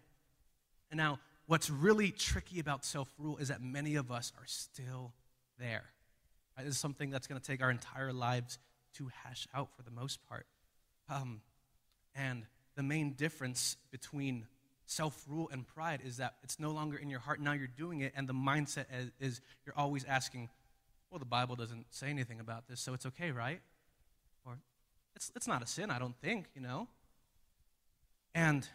And now, what's really tricky about self-rule is that many of us are still there. Right? This is something that's going to take our entire lives to hash out for the most part. And the main difference between self-rule and pride is that it's no longer in your heart. Now you're doing it, and the mindset is you're always asking, well, the Bible doesn't say anything about this, so it's okay, right? Or it's not a sin, I don't think, you know? And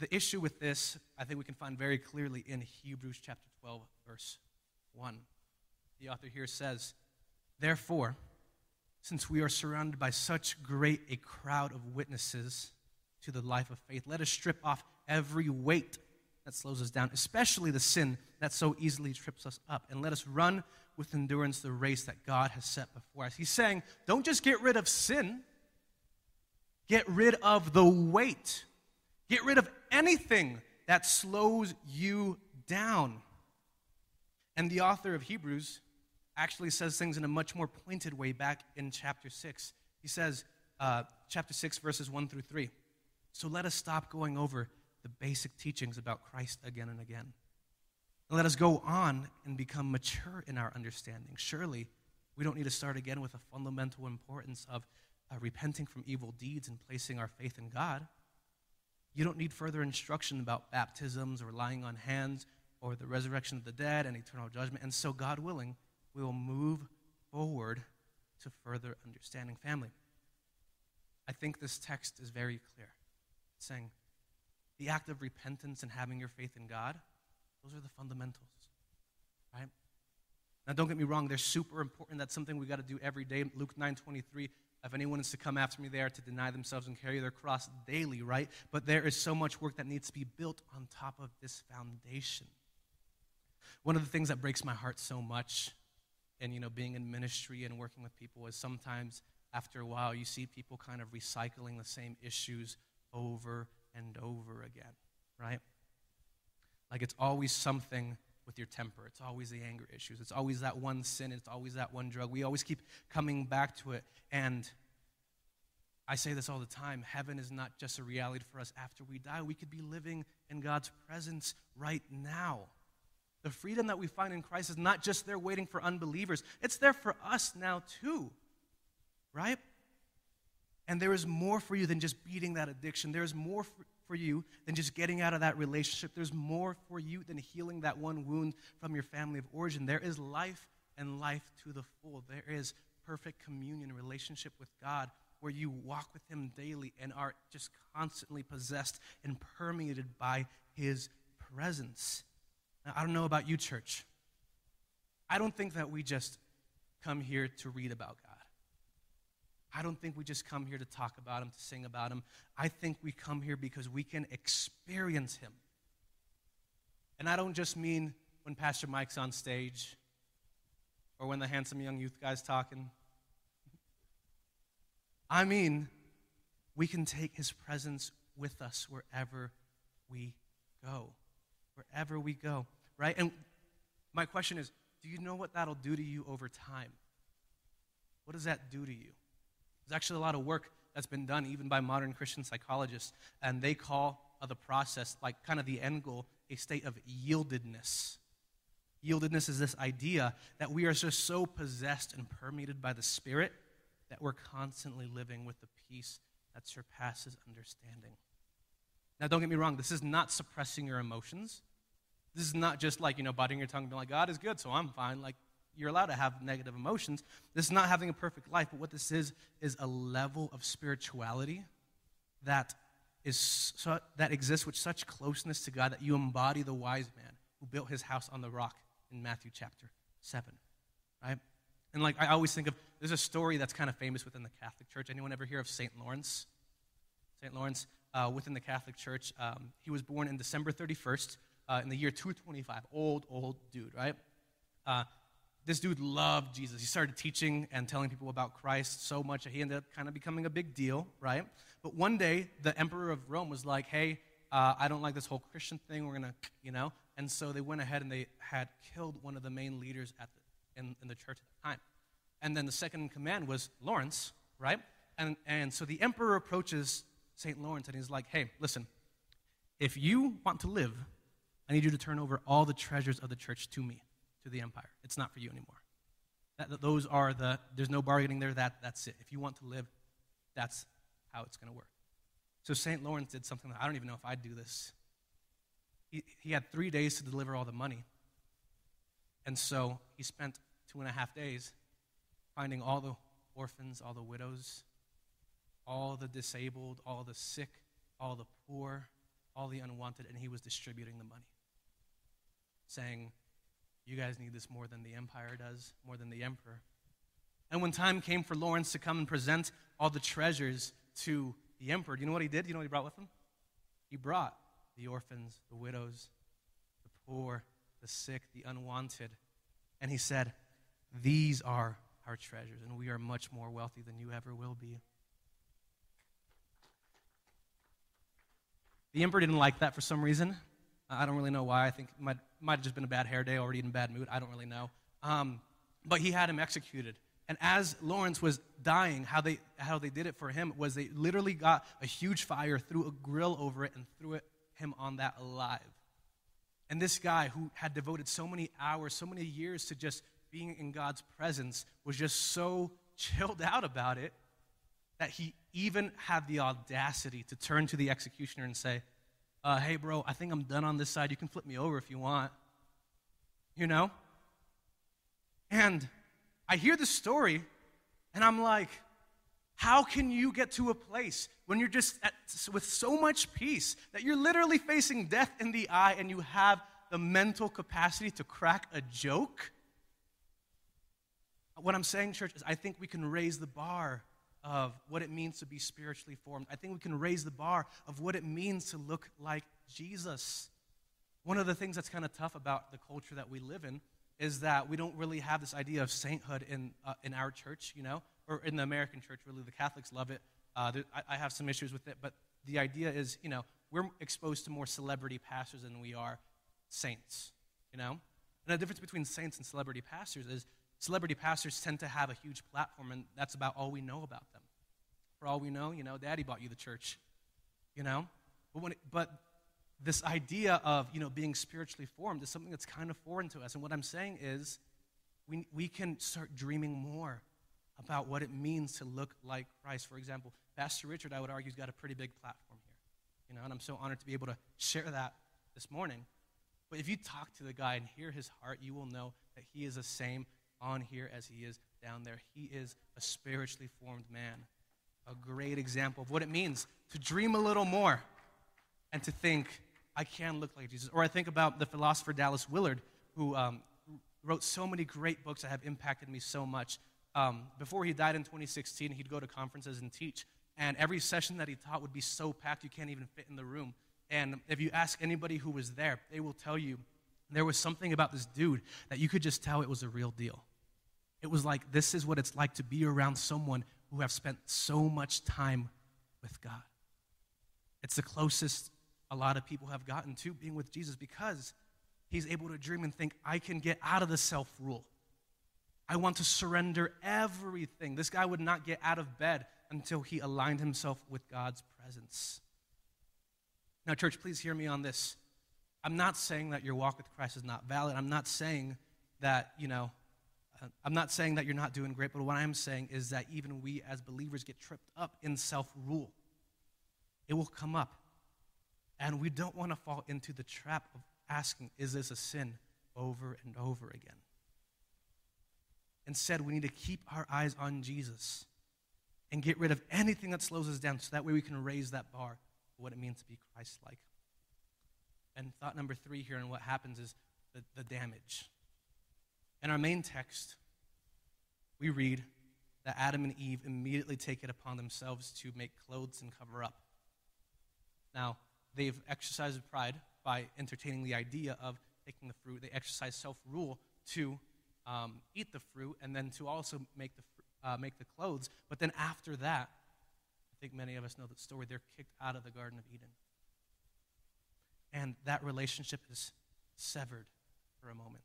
the issue with this, I think we can find very clearly in Hebrews chapter 12, verse 1. The author here says, therefore, since we are surrounded by such great a crowd of witnesses to the life of faith, let us strip off every weight that slows us down, especially the sin that so easily trips us up, and let us run with endurance the race that God has set before us. He's saying, don't just get rid of sin. Get rid of the weight. Get rid of anything that slows you down. And the author of Hebrews actually says things in a much more pointed way back in chapter 6. He says, chapter 6, verses 1 through 3, so let us stop going over the basic teachings about Christ again and again. And let us go on and become mature in our understanding. Surely we don't need to start again with the fundamental importance of repenting from evil deeds and placing our faith in God. You don't need further instruction about baptisms or laying on hands or the resurrection of the dead and eternal judgment. And so, God willing, we will move forward to further understanding. Family, I think this text is very clear. It's saying the act of repentance and having your faith in God, those are the fundamentals, right? Now, don't get me wrong. They're super important. That's something we got to do every day. Luke 9:23 If anyone is to come after me, they are to deny themselves and carry their cross daily, right? But there is so much work that needs to be built on top of this foundation. One of the things that breaks my heart so much, and, you know, being in ministry and working with people, is sometimes after a while you see people kind of recycling the same issues over and over again, right? Like, it's always something with your temper. It's always the anger issues. It's always that one sin. It's always that one drug. We always keep coming back to it. And I say this all the time. Heaven is not just a reality for us after we die. We could be living in God's presence right now. The freedom that we find in Christ is not just there waiting for unbelievers. It's there for us now too, right? And there is more for you than just beating that addiction. There is more for you than just getting out of that relationship. There's more for you than healing that one wound from your family of origin. There is life and life to the full. There is perfect communion, relationship with God, where you walk with Him daily and are just constantly possessed and permeated by His presence. Now, I don't know about you, church. I don't think that we just come here to read about God. I don't think we just come here to talk about Him, to sing about Him. I think we come here because we can experience Him. And I don't just mean when Pastor Mike's on stage or when the handsome young youth guy's talking. I mean, we can take His presence with us wherever we go. Wherever we go, right? And my question is, do you know what that'll do to you over time? What does that do to you? There's actually a lot of work that's been done even by modern Christian psychologists, and they call the process, like kind of the end goal, a state of yieldedness. Yieldedness is this idea that we are just so possessed and permeated by the Spirit that we're constantly living with the peace that surpasses understanding. Now, don't get me wrong, this is not suppressing your emotions. This is not just like, you know, biting your tongue and being like, God is good, so I'm fine. Like, you're allowed to have negative emotions. This is not having a perfect life, but what this is a level of spirituality that that exists with such closeness to God that you embody the wise man who built his house on the rock in Matthew chapter 7, right? And like, I always think of, there's a story that's kind of famous within the Catholic Church. Anyone ever hear of St. Lawrence? St. Lawrence, within the Catholic Church, he was born in December 31st in the year 225. Old dude, right? This dude loved Jesus. He started teaching and telling people about Christ so much that he ended up kind of becoming a big deal, right? But one day, the emperor of Rome was like, hey, I don't like this whole Christian thing. We're going to, you know. And so they went ahead and they had killed one of the main leaders in the church at the time. And then the second in command was Lawrence, right? And so the emperor approaches St. Lawrence, and he's like, hey, listen, if you want to live, I need you to turn over all the treasures of the church to me, to the empire. It's not for you anymore. There's no bargaining there. That's it. If you want to live, that's how it's going to work. So St. Lawrence did something that I don't even know if I'd do this. He had 3 days to deliver all the money, and so he spent 2.5 days finding all the orphans, all the widows, all the disabled, all the sick, all the poor, all the unwanted, and he was distributing the money, saying, you guys need this more than the empire does, more than the emperor. And when time came for Lawrence to come and present all the treasures to the emperor, do you know what he did? Do you know what he brought with him? He brought the orphans, the widows, the poor, the sick, the unwanted, and he said, these are our treasures, and we are much more wealthy than you ever will be. The emperor didn't like that for some reason. I don't really know why. I think it might have just been a bad hair day, already in a bad mood. I don't really know. But he had him executed. And as Lawrence was dying, how they did it for him was they literally got a huge fire, threw a grill over it, and threw him on that alive. And this guy who had devoted so many hours, so many years to just being in God's presence was just so chilled out about it that he even had the audacity to turn to the executioner and say, hey, bro, I think I'm done on this side. You can flip me over if you want, you know? And I hear this story, and I'm like, how can you get to a place when you're just with so much peace that you're literally facing death in the eye and you have the mental capacity to crack a joke? What I'm saying, church, is I think we can raise the bar of what it means to be spiritually formed. I think we can raise the bar of what it means to look like Jesus. One of the things that's kind of tough about the culture that we live in is that we don't really have this idea of sainthood in our church, you know, or in the American church, really. The Catholics love it. I have some issues with it, but the idea is, you know, we're exposed to more celebrity pastors than we are saints, you know? And the difference between saints and celebrity pastors is celebrity pastors tend to have a huge platform, and that's about all we know about them. For all we know, you know, Daddy bought you the church, you know? But this idea of, you know, being spiritually formed is something that's kind of foreign to us. And what I'm saying is we can start dreaming more about what it means to look like Christ. For example, Pastor Richard, I would argue, has got a pretty big platform here, you know, and I'm so honored to be able to share that this morning. But if you talk to the guy and hear his heart, you will know that he is the same on here as he is down there. He is a spiritually formed man, a great example of what it means to dream a little more and to think, I can look like Jesus. Or I think about the philosopher Dallas Willard, who wrote so many great books that have impacted me so much. Before he died in 2016, he'd go to conferences and teach, and every session that he taught would be so packed you can't even fit in the room. And if you ask anybody who was there, they will tell you there was something about this dude that you could just tell it was a real deal. It was like, this is what it's like to be around someone who have spent so much time with God. It's the closest a lot of people have gotten to being with Jesus, because he's able to dream and think, I can get out of the self-rule. I want to surrender everything. This guy would not get out of bed until he aligned himself with God's presence. Now, church, please hear me on this. I'm not saying that your walk with Christ is not valid. I'm not saying that, you know, I'm not saying that you're not doing great, but what I'm saying is that even we as believers get tripped up in self-rule. It will come up, and we don't want to fall into the trap of asking, is this a sin, over and over again. Instead, we need to keep our eyes on Jesus and get rid of anything that slows us down, so that way we can raise that bar for what it means to be Christ-like. And thought number three here, and what happens is the damage. In our main text, we read that Adam and Eve immediately take it upon themselves to make clothes and cover up. Now, they've exercised pride by entertaining the idea of taking the fruit. They exercise self-rule to eat the fruit, and then to also make the clothes. But then after that, I think many of us know the story, they're kicked out of the Garden of Eden. And that relationship is severed for a moment.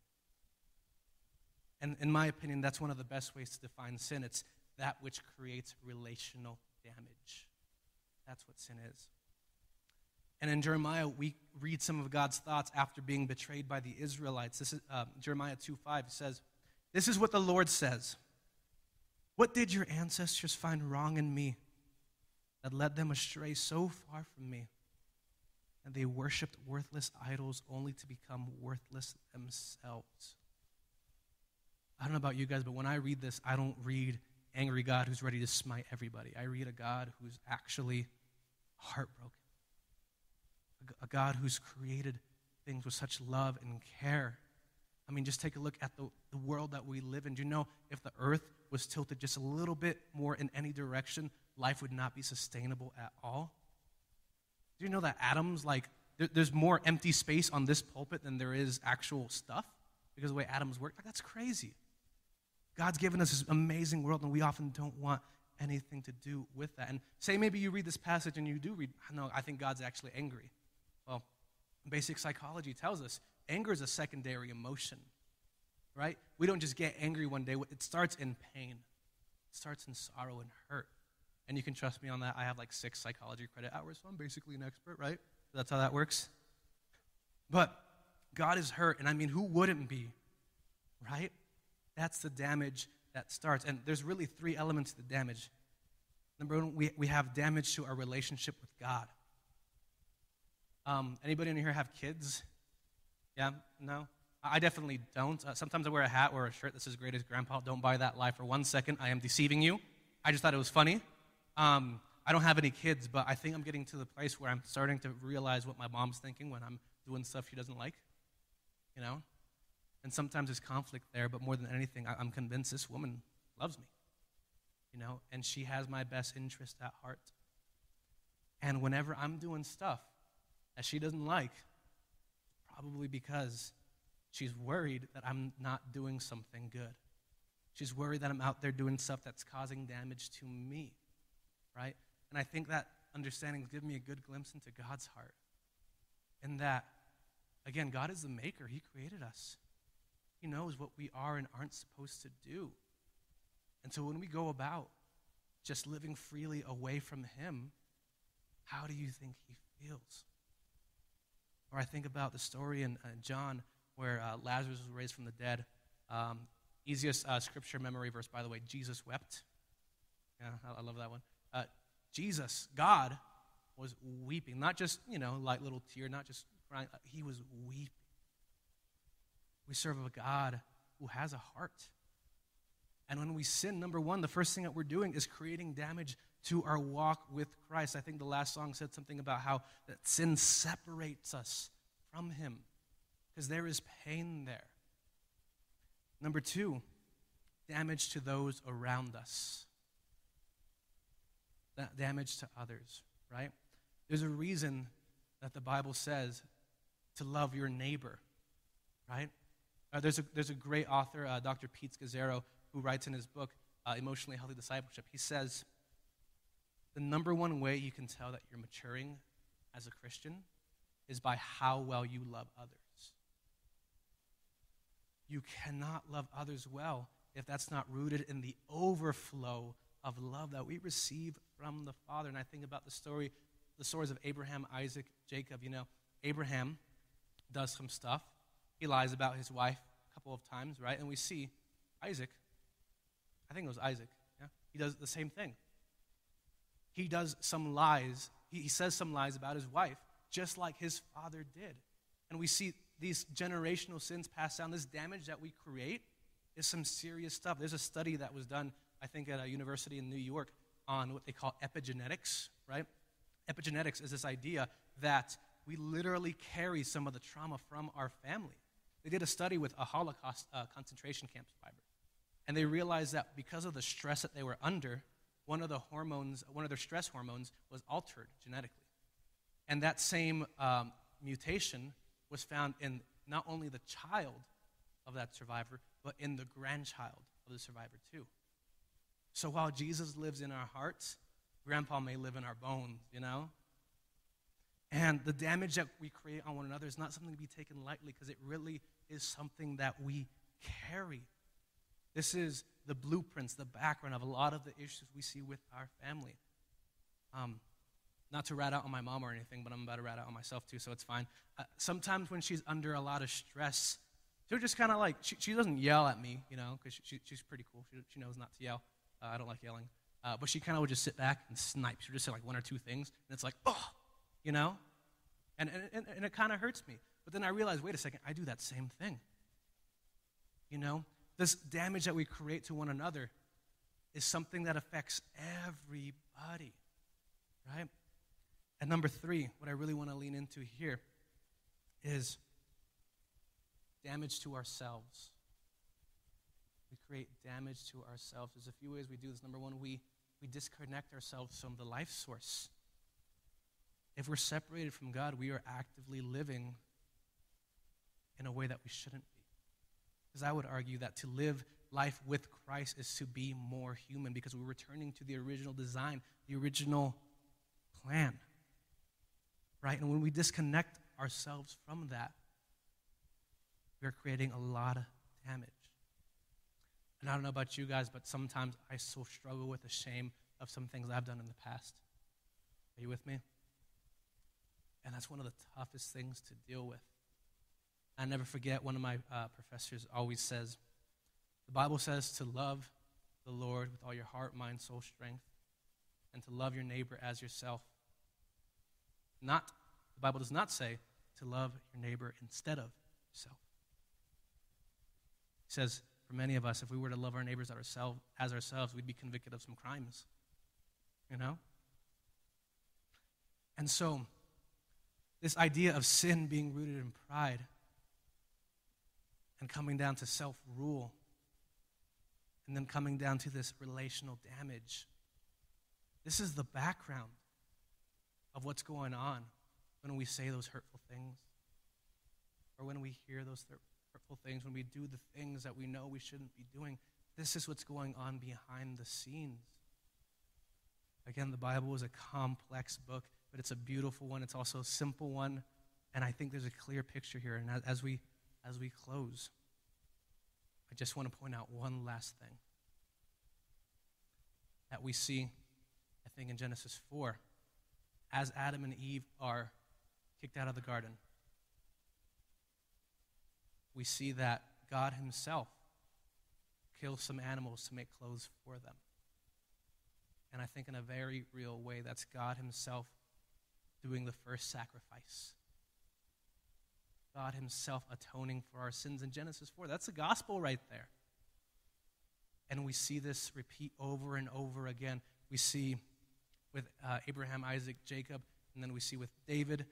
And in my opinion, that's one of the best ways to define sin. It's that which creates relational damage. That's what sin is. And in Jeremiah, we read some of God's thoughts after being betrayed by the Israelites. This is Jeremiah 2:5 says, "This is what the Lord says. What did your ancestors find wrong in me that led them astray so far from me? And they worshipped worthless idols only to become worthless themselves." I don't know about you guys, but when I read this, I don't read angry God who's ready to smite everybody. I read a God who's actually heartbroken. A God who's created things with such love and care. I mean, just take a look at the world that we live in. Do you know if the earth was tilted just a little bit more in any direction, life would not be sustainable at all? Do you know that atoms, like, there's more empty space on this pulpit than there is actual stuff because of the way atoms work? Like, that's crazy. God's given us this amazing world, and we often don't want anything to do with that. And say maybe you read this passage and you do read, no, I think God's actually angry. Well, basic psychology tells us anger is a secondary emotion, right? We don't just get angry one day. It starts in pain. It starts in sorrow and hurt. And you can trust me on that. I have like 6 psychology credit hours, so I'm basically an expert, right? So that's how that works. But God is hurt, and I mean, who wouldn't be, right? That's the damage that starts. And there's really 3 elements to the damage. Number one, we have damage to our relationship with God. Anybody in here have kids? Yeah? No? I definitely don't. Sometimes I wear a hat or a shirt that says, "Greatest Grandpa." Don't buy that lie for 1 second. I am deceiving you. I just thought it was funny. I don't have any kids, but I think I'm getting to the place where I'm starting to realize what my mom's thinking when I'm doing stuff she doesn't like, you know? And sometimes there's conflict there, but more than anything, I'm convinced this woman loves me, you know, and she has my best interest at heart. And whenever I'm doing stuff that she doesn't like, probably because she's worried that I'm not doing something good. She's worried that I'm out there doing stuff that's causing damage to me, right? And I think that understanding has given me a good glimpse into God's heart. And that, again, God is the maker. He created us. He knows what we are and aren't supposed to do. And so when we go about just living freely away from him, how do you think he feels? Or I think about the story in John where Lazarus was raised from the dead. Easiest scripture memory verse, by the way, Jesus wept. Yeah, I love that one. Jesus, God, was weeping. Not just, you know, like little tear, not just crying. He was weeping. We serve a God who has a heart. And when we sin, number one, the first thing that we're doing is creating damage to our walk with Christ. I think the last song said something about how that sin separates us from him because there is pain there. Number two, damage to those around us. That damage to others, right? There's a reason that the Bible says to love your neighbor, right? There's a great author, Dr. Pete Scazzaro, who writes in his book, Emotionally Healthy Discipleship. He says, the number one way you can tell that you're maturing as a Christian is by how well you love others. You cannot love others well if that's not rooted in the overflow of love that we receive from the Father. And I think about the stories of Abraham, Isaac, Jacob. You know, Abraham does some stuff. He lies about his wife a couple of times, right? And we see Isaac. I think it was Isaac. Yeah, he does the same thing. He does some lies. He says some lies about his wife, just like his father did. And we see these generational sins passed down. This damage that we create is some serious stuff. There's a study that was done, I think, at a university in New York on what they call epigenetics, right? Epigenetics is this idea that we literally carry some of the trauma from our family. They did a study with a Holocaust concentration camp survivor. And they realized that because of the stress that they were under, one of their stress hormones was altered genetically. And that same mutation was found in not only the child of that survivor, but in the grandchild of the survivor too. So while Jesus lives in our hearts, Grandpa may live in our bones, you know? And the damage that we create on one another is not something to be taken lightly because it really is something that we carry. This is the blueprints, the background of a lot of the issues we see with our family. Not to rat out on my mom or anything, but I'm about to rat out on myself too, so it's fine. Sometimes when she's under a lot of stress, she'll just kind of like, she doesn't yell at me, you know, because she's pretty cool. She knows not to yell. I don't like yelling. But she kind of would just sit back and snipe. She would just say like one or two things, and it's like, oh, you know? And it kind of hurts me. But then I realized, wait a second, I do that same thing, you know? This damage that we create to one another is something that affects everybody, right? And number three, what I really want to lean into here is damage to ourselves. We create damage to ourselves. There's a few ways we do this. Number one, we disconnect ourselves from the life source. If we're separated from God, we are actively living in a way that we shouldn't. Because I would argue that to live life with Christ is to be more human because we're returning to the original design, the original plan, right? And when we disconnect ourselves from that, we're creating a lot of damage. And I don't know about you guys, but sometimes I still struggle with the shame of some things I've done in the past. Are you with me? And that's one of the toughest things to deal with. I never forget, one of my professors always says, the Bible says to love the Lord with all your heart, mind, soul, strength, and to love your neighbor as yourself. The Bible does not say to love your neighbor instead of yourself. It says, for many of us, if we were to love our neighbors as ourselves, we'd be convicted of some crimes, you know? And so, this idea of sin being rooted in pride and coming down to self-rule and then coming down to this relational damage. This is the background of what's going on when we say those hurtful things, or when we hear those hurtful things, when we do the things that we know we shouldn't be doing. This is what's going on behind the scenes. Again, the Bible is a complex book, but it's a beautiful one. It's also a simple one, and I think there's a clear picture here. And as we close, I just want to point out one last thing that we see, I think, in Genesis 4. As Adam and Eve are kicked out of the garden, we see that God himself kills some animals to make clothes for them. And I think in a very real way, that's God himself doing the first sacrifice. God himself atoning for our sins in Genesis 4. That's the gospel right there. And we see this repeat over and over again. We see with Abraham, Isaac, Jacob, and then we see with David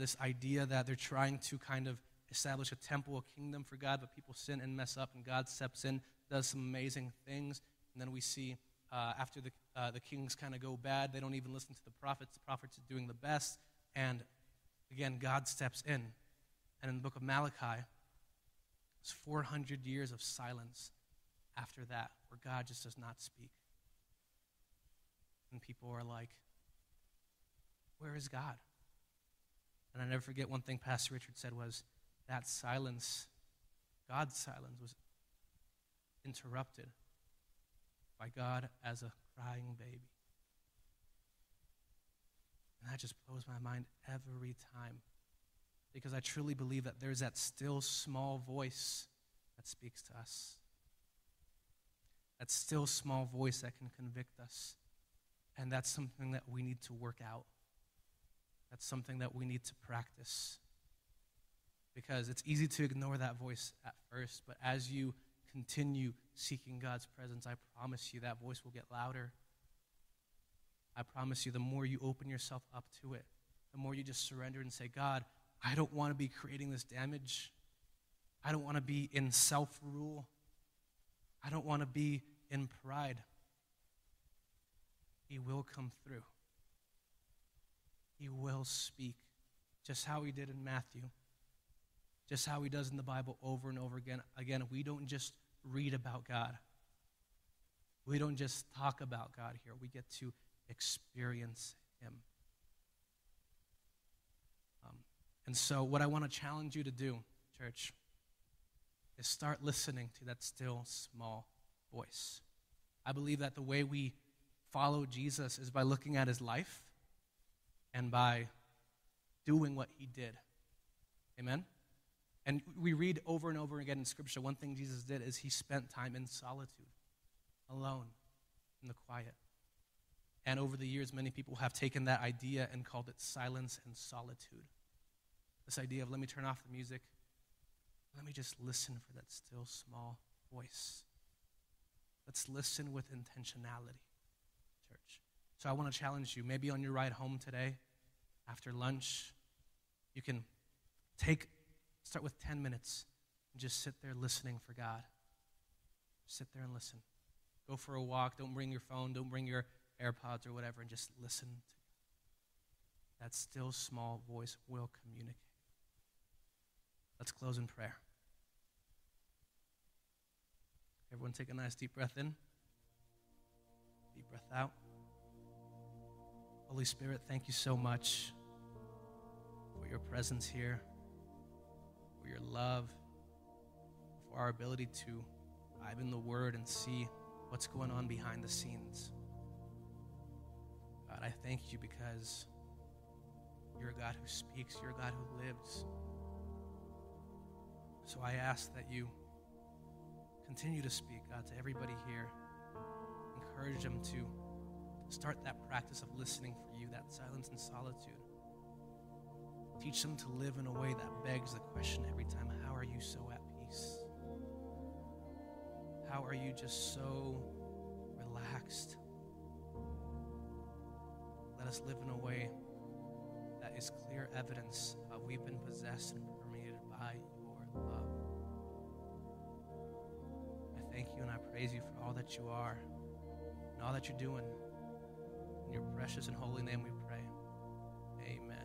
this idea that they're trying to kind of establish a temple, a kingdom for God, but people sin and mess up, and God steps in, does some amazing things. And then we see after the kings kind of go bad, they don't even listen to the prophets are doing the best, and again, God steps in. And in the book of Malachi, it's 400 years of silence after that, where God just does not speak. And people are like, where is God? And I never forget one thing Pastor Richard said was, that silence, God's silence, was interrupted by God as a crying baby. And that just blows my mind every time, because I truly believe that there's that still small voice that speaks to us. That still small voice that can convict us. And that's something that we need to work out. That's something that we need to practice. Because it's easy to ignore that voice at first, but as you continue seeking God's presence, I promise you that voice will get louder. I promise you, the more you open yourself up to it, the more you just surrender and say, God, I don't want to be creating this damage. I don't want to be in self-rule. I don't want to be in pride. He will come through. He will speak, just how he did in Matthew, just how he does in the Bible over and over again. Again, we don't just read about God. We don't just talk about God here. We get to experience him. And so what I want to challenge you to do, church, is start listening to that still small voice. I believe that the way we follow Jesus is by looking at his life and by doing what he did. Amen? And we read over and over again in Scripture, one thing Jesus did is he spent time in solitude, alone, in the quiet. And over the years, many people have taken that idea and called it silence and solitude. This idea of, let me turn off the music. Let me just listen for that still small voice. Let's listen with intentionality, church. So I want to challenge you, maybe on your ride home today, after lunch, you can start with 10 minutes and just sit there listening for God. Sit there and listen. Go for a walk. Don't bring your phone. Don't bring your AirPods or whatever, and just listen to God. That still small voice will communicate. Let's close in prayer. Everyone take a nice deep breath in. Deep breath out. Holy Spirit, thank you so much for your presence here, for your love, for our ability to dive in the Word and see what's going on behind the scenes. God, I thank you because you're a God who speaks, you're a God who lives. So I ask that you continue to speak, God, to everybody here. Encourage them to start that practice of listening for you, that silence and solitude. Teach them to live in a way that begs the question every time, how are you so at peace? How are you just so relaxed? Let us live in a way that is clear evidence that we've been possessed and permeated by your love. I thank you you and I praise you for all that you are and all that you're doing. In your precious and holy name we pray. Amen.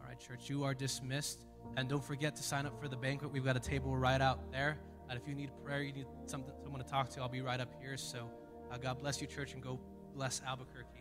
All right, church, you are dismissed. And don't forget to sign up for the banquet. We've got a table right out there. And if you need prayer, you need someone to talk to, I'll be right up here. So God bless you, church, and go bless Albuquerque.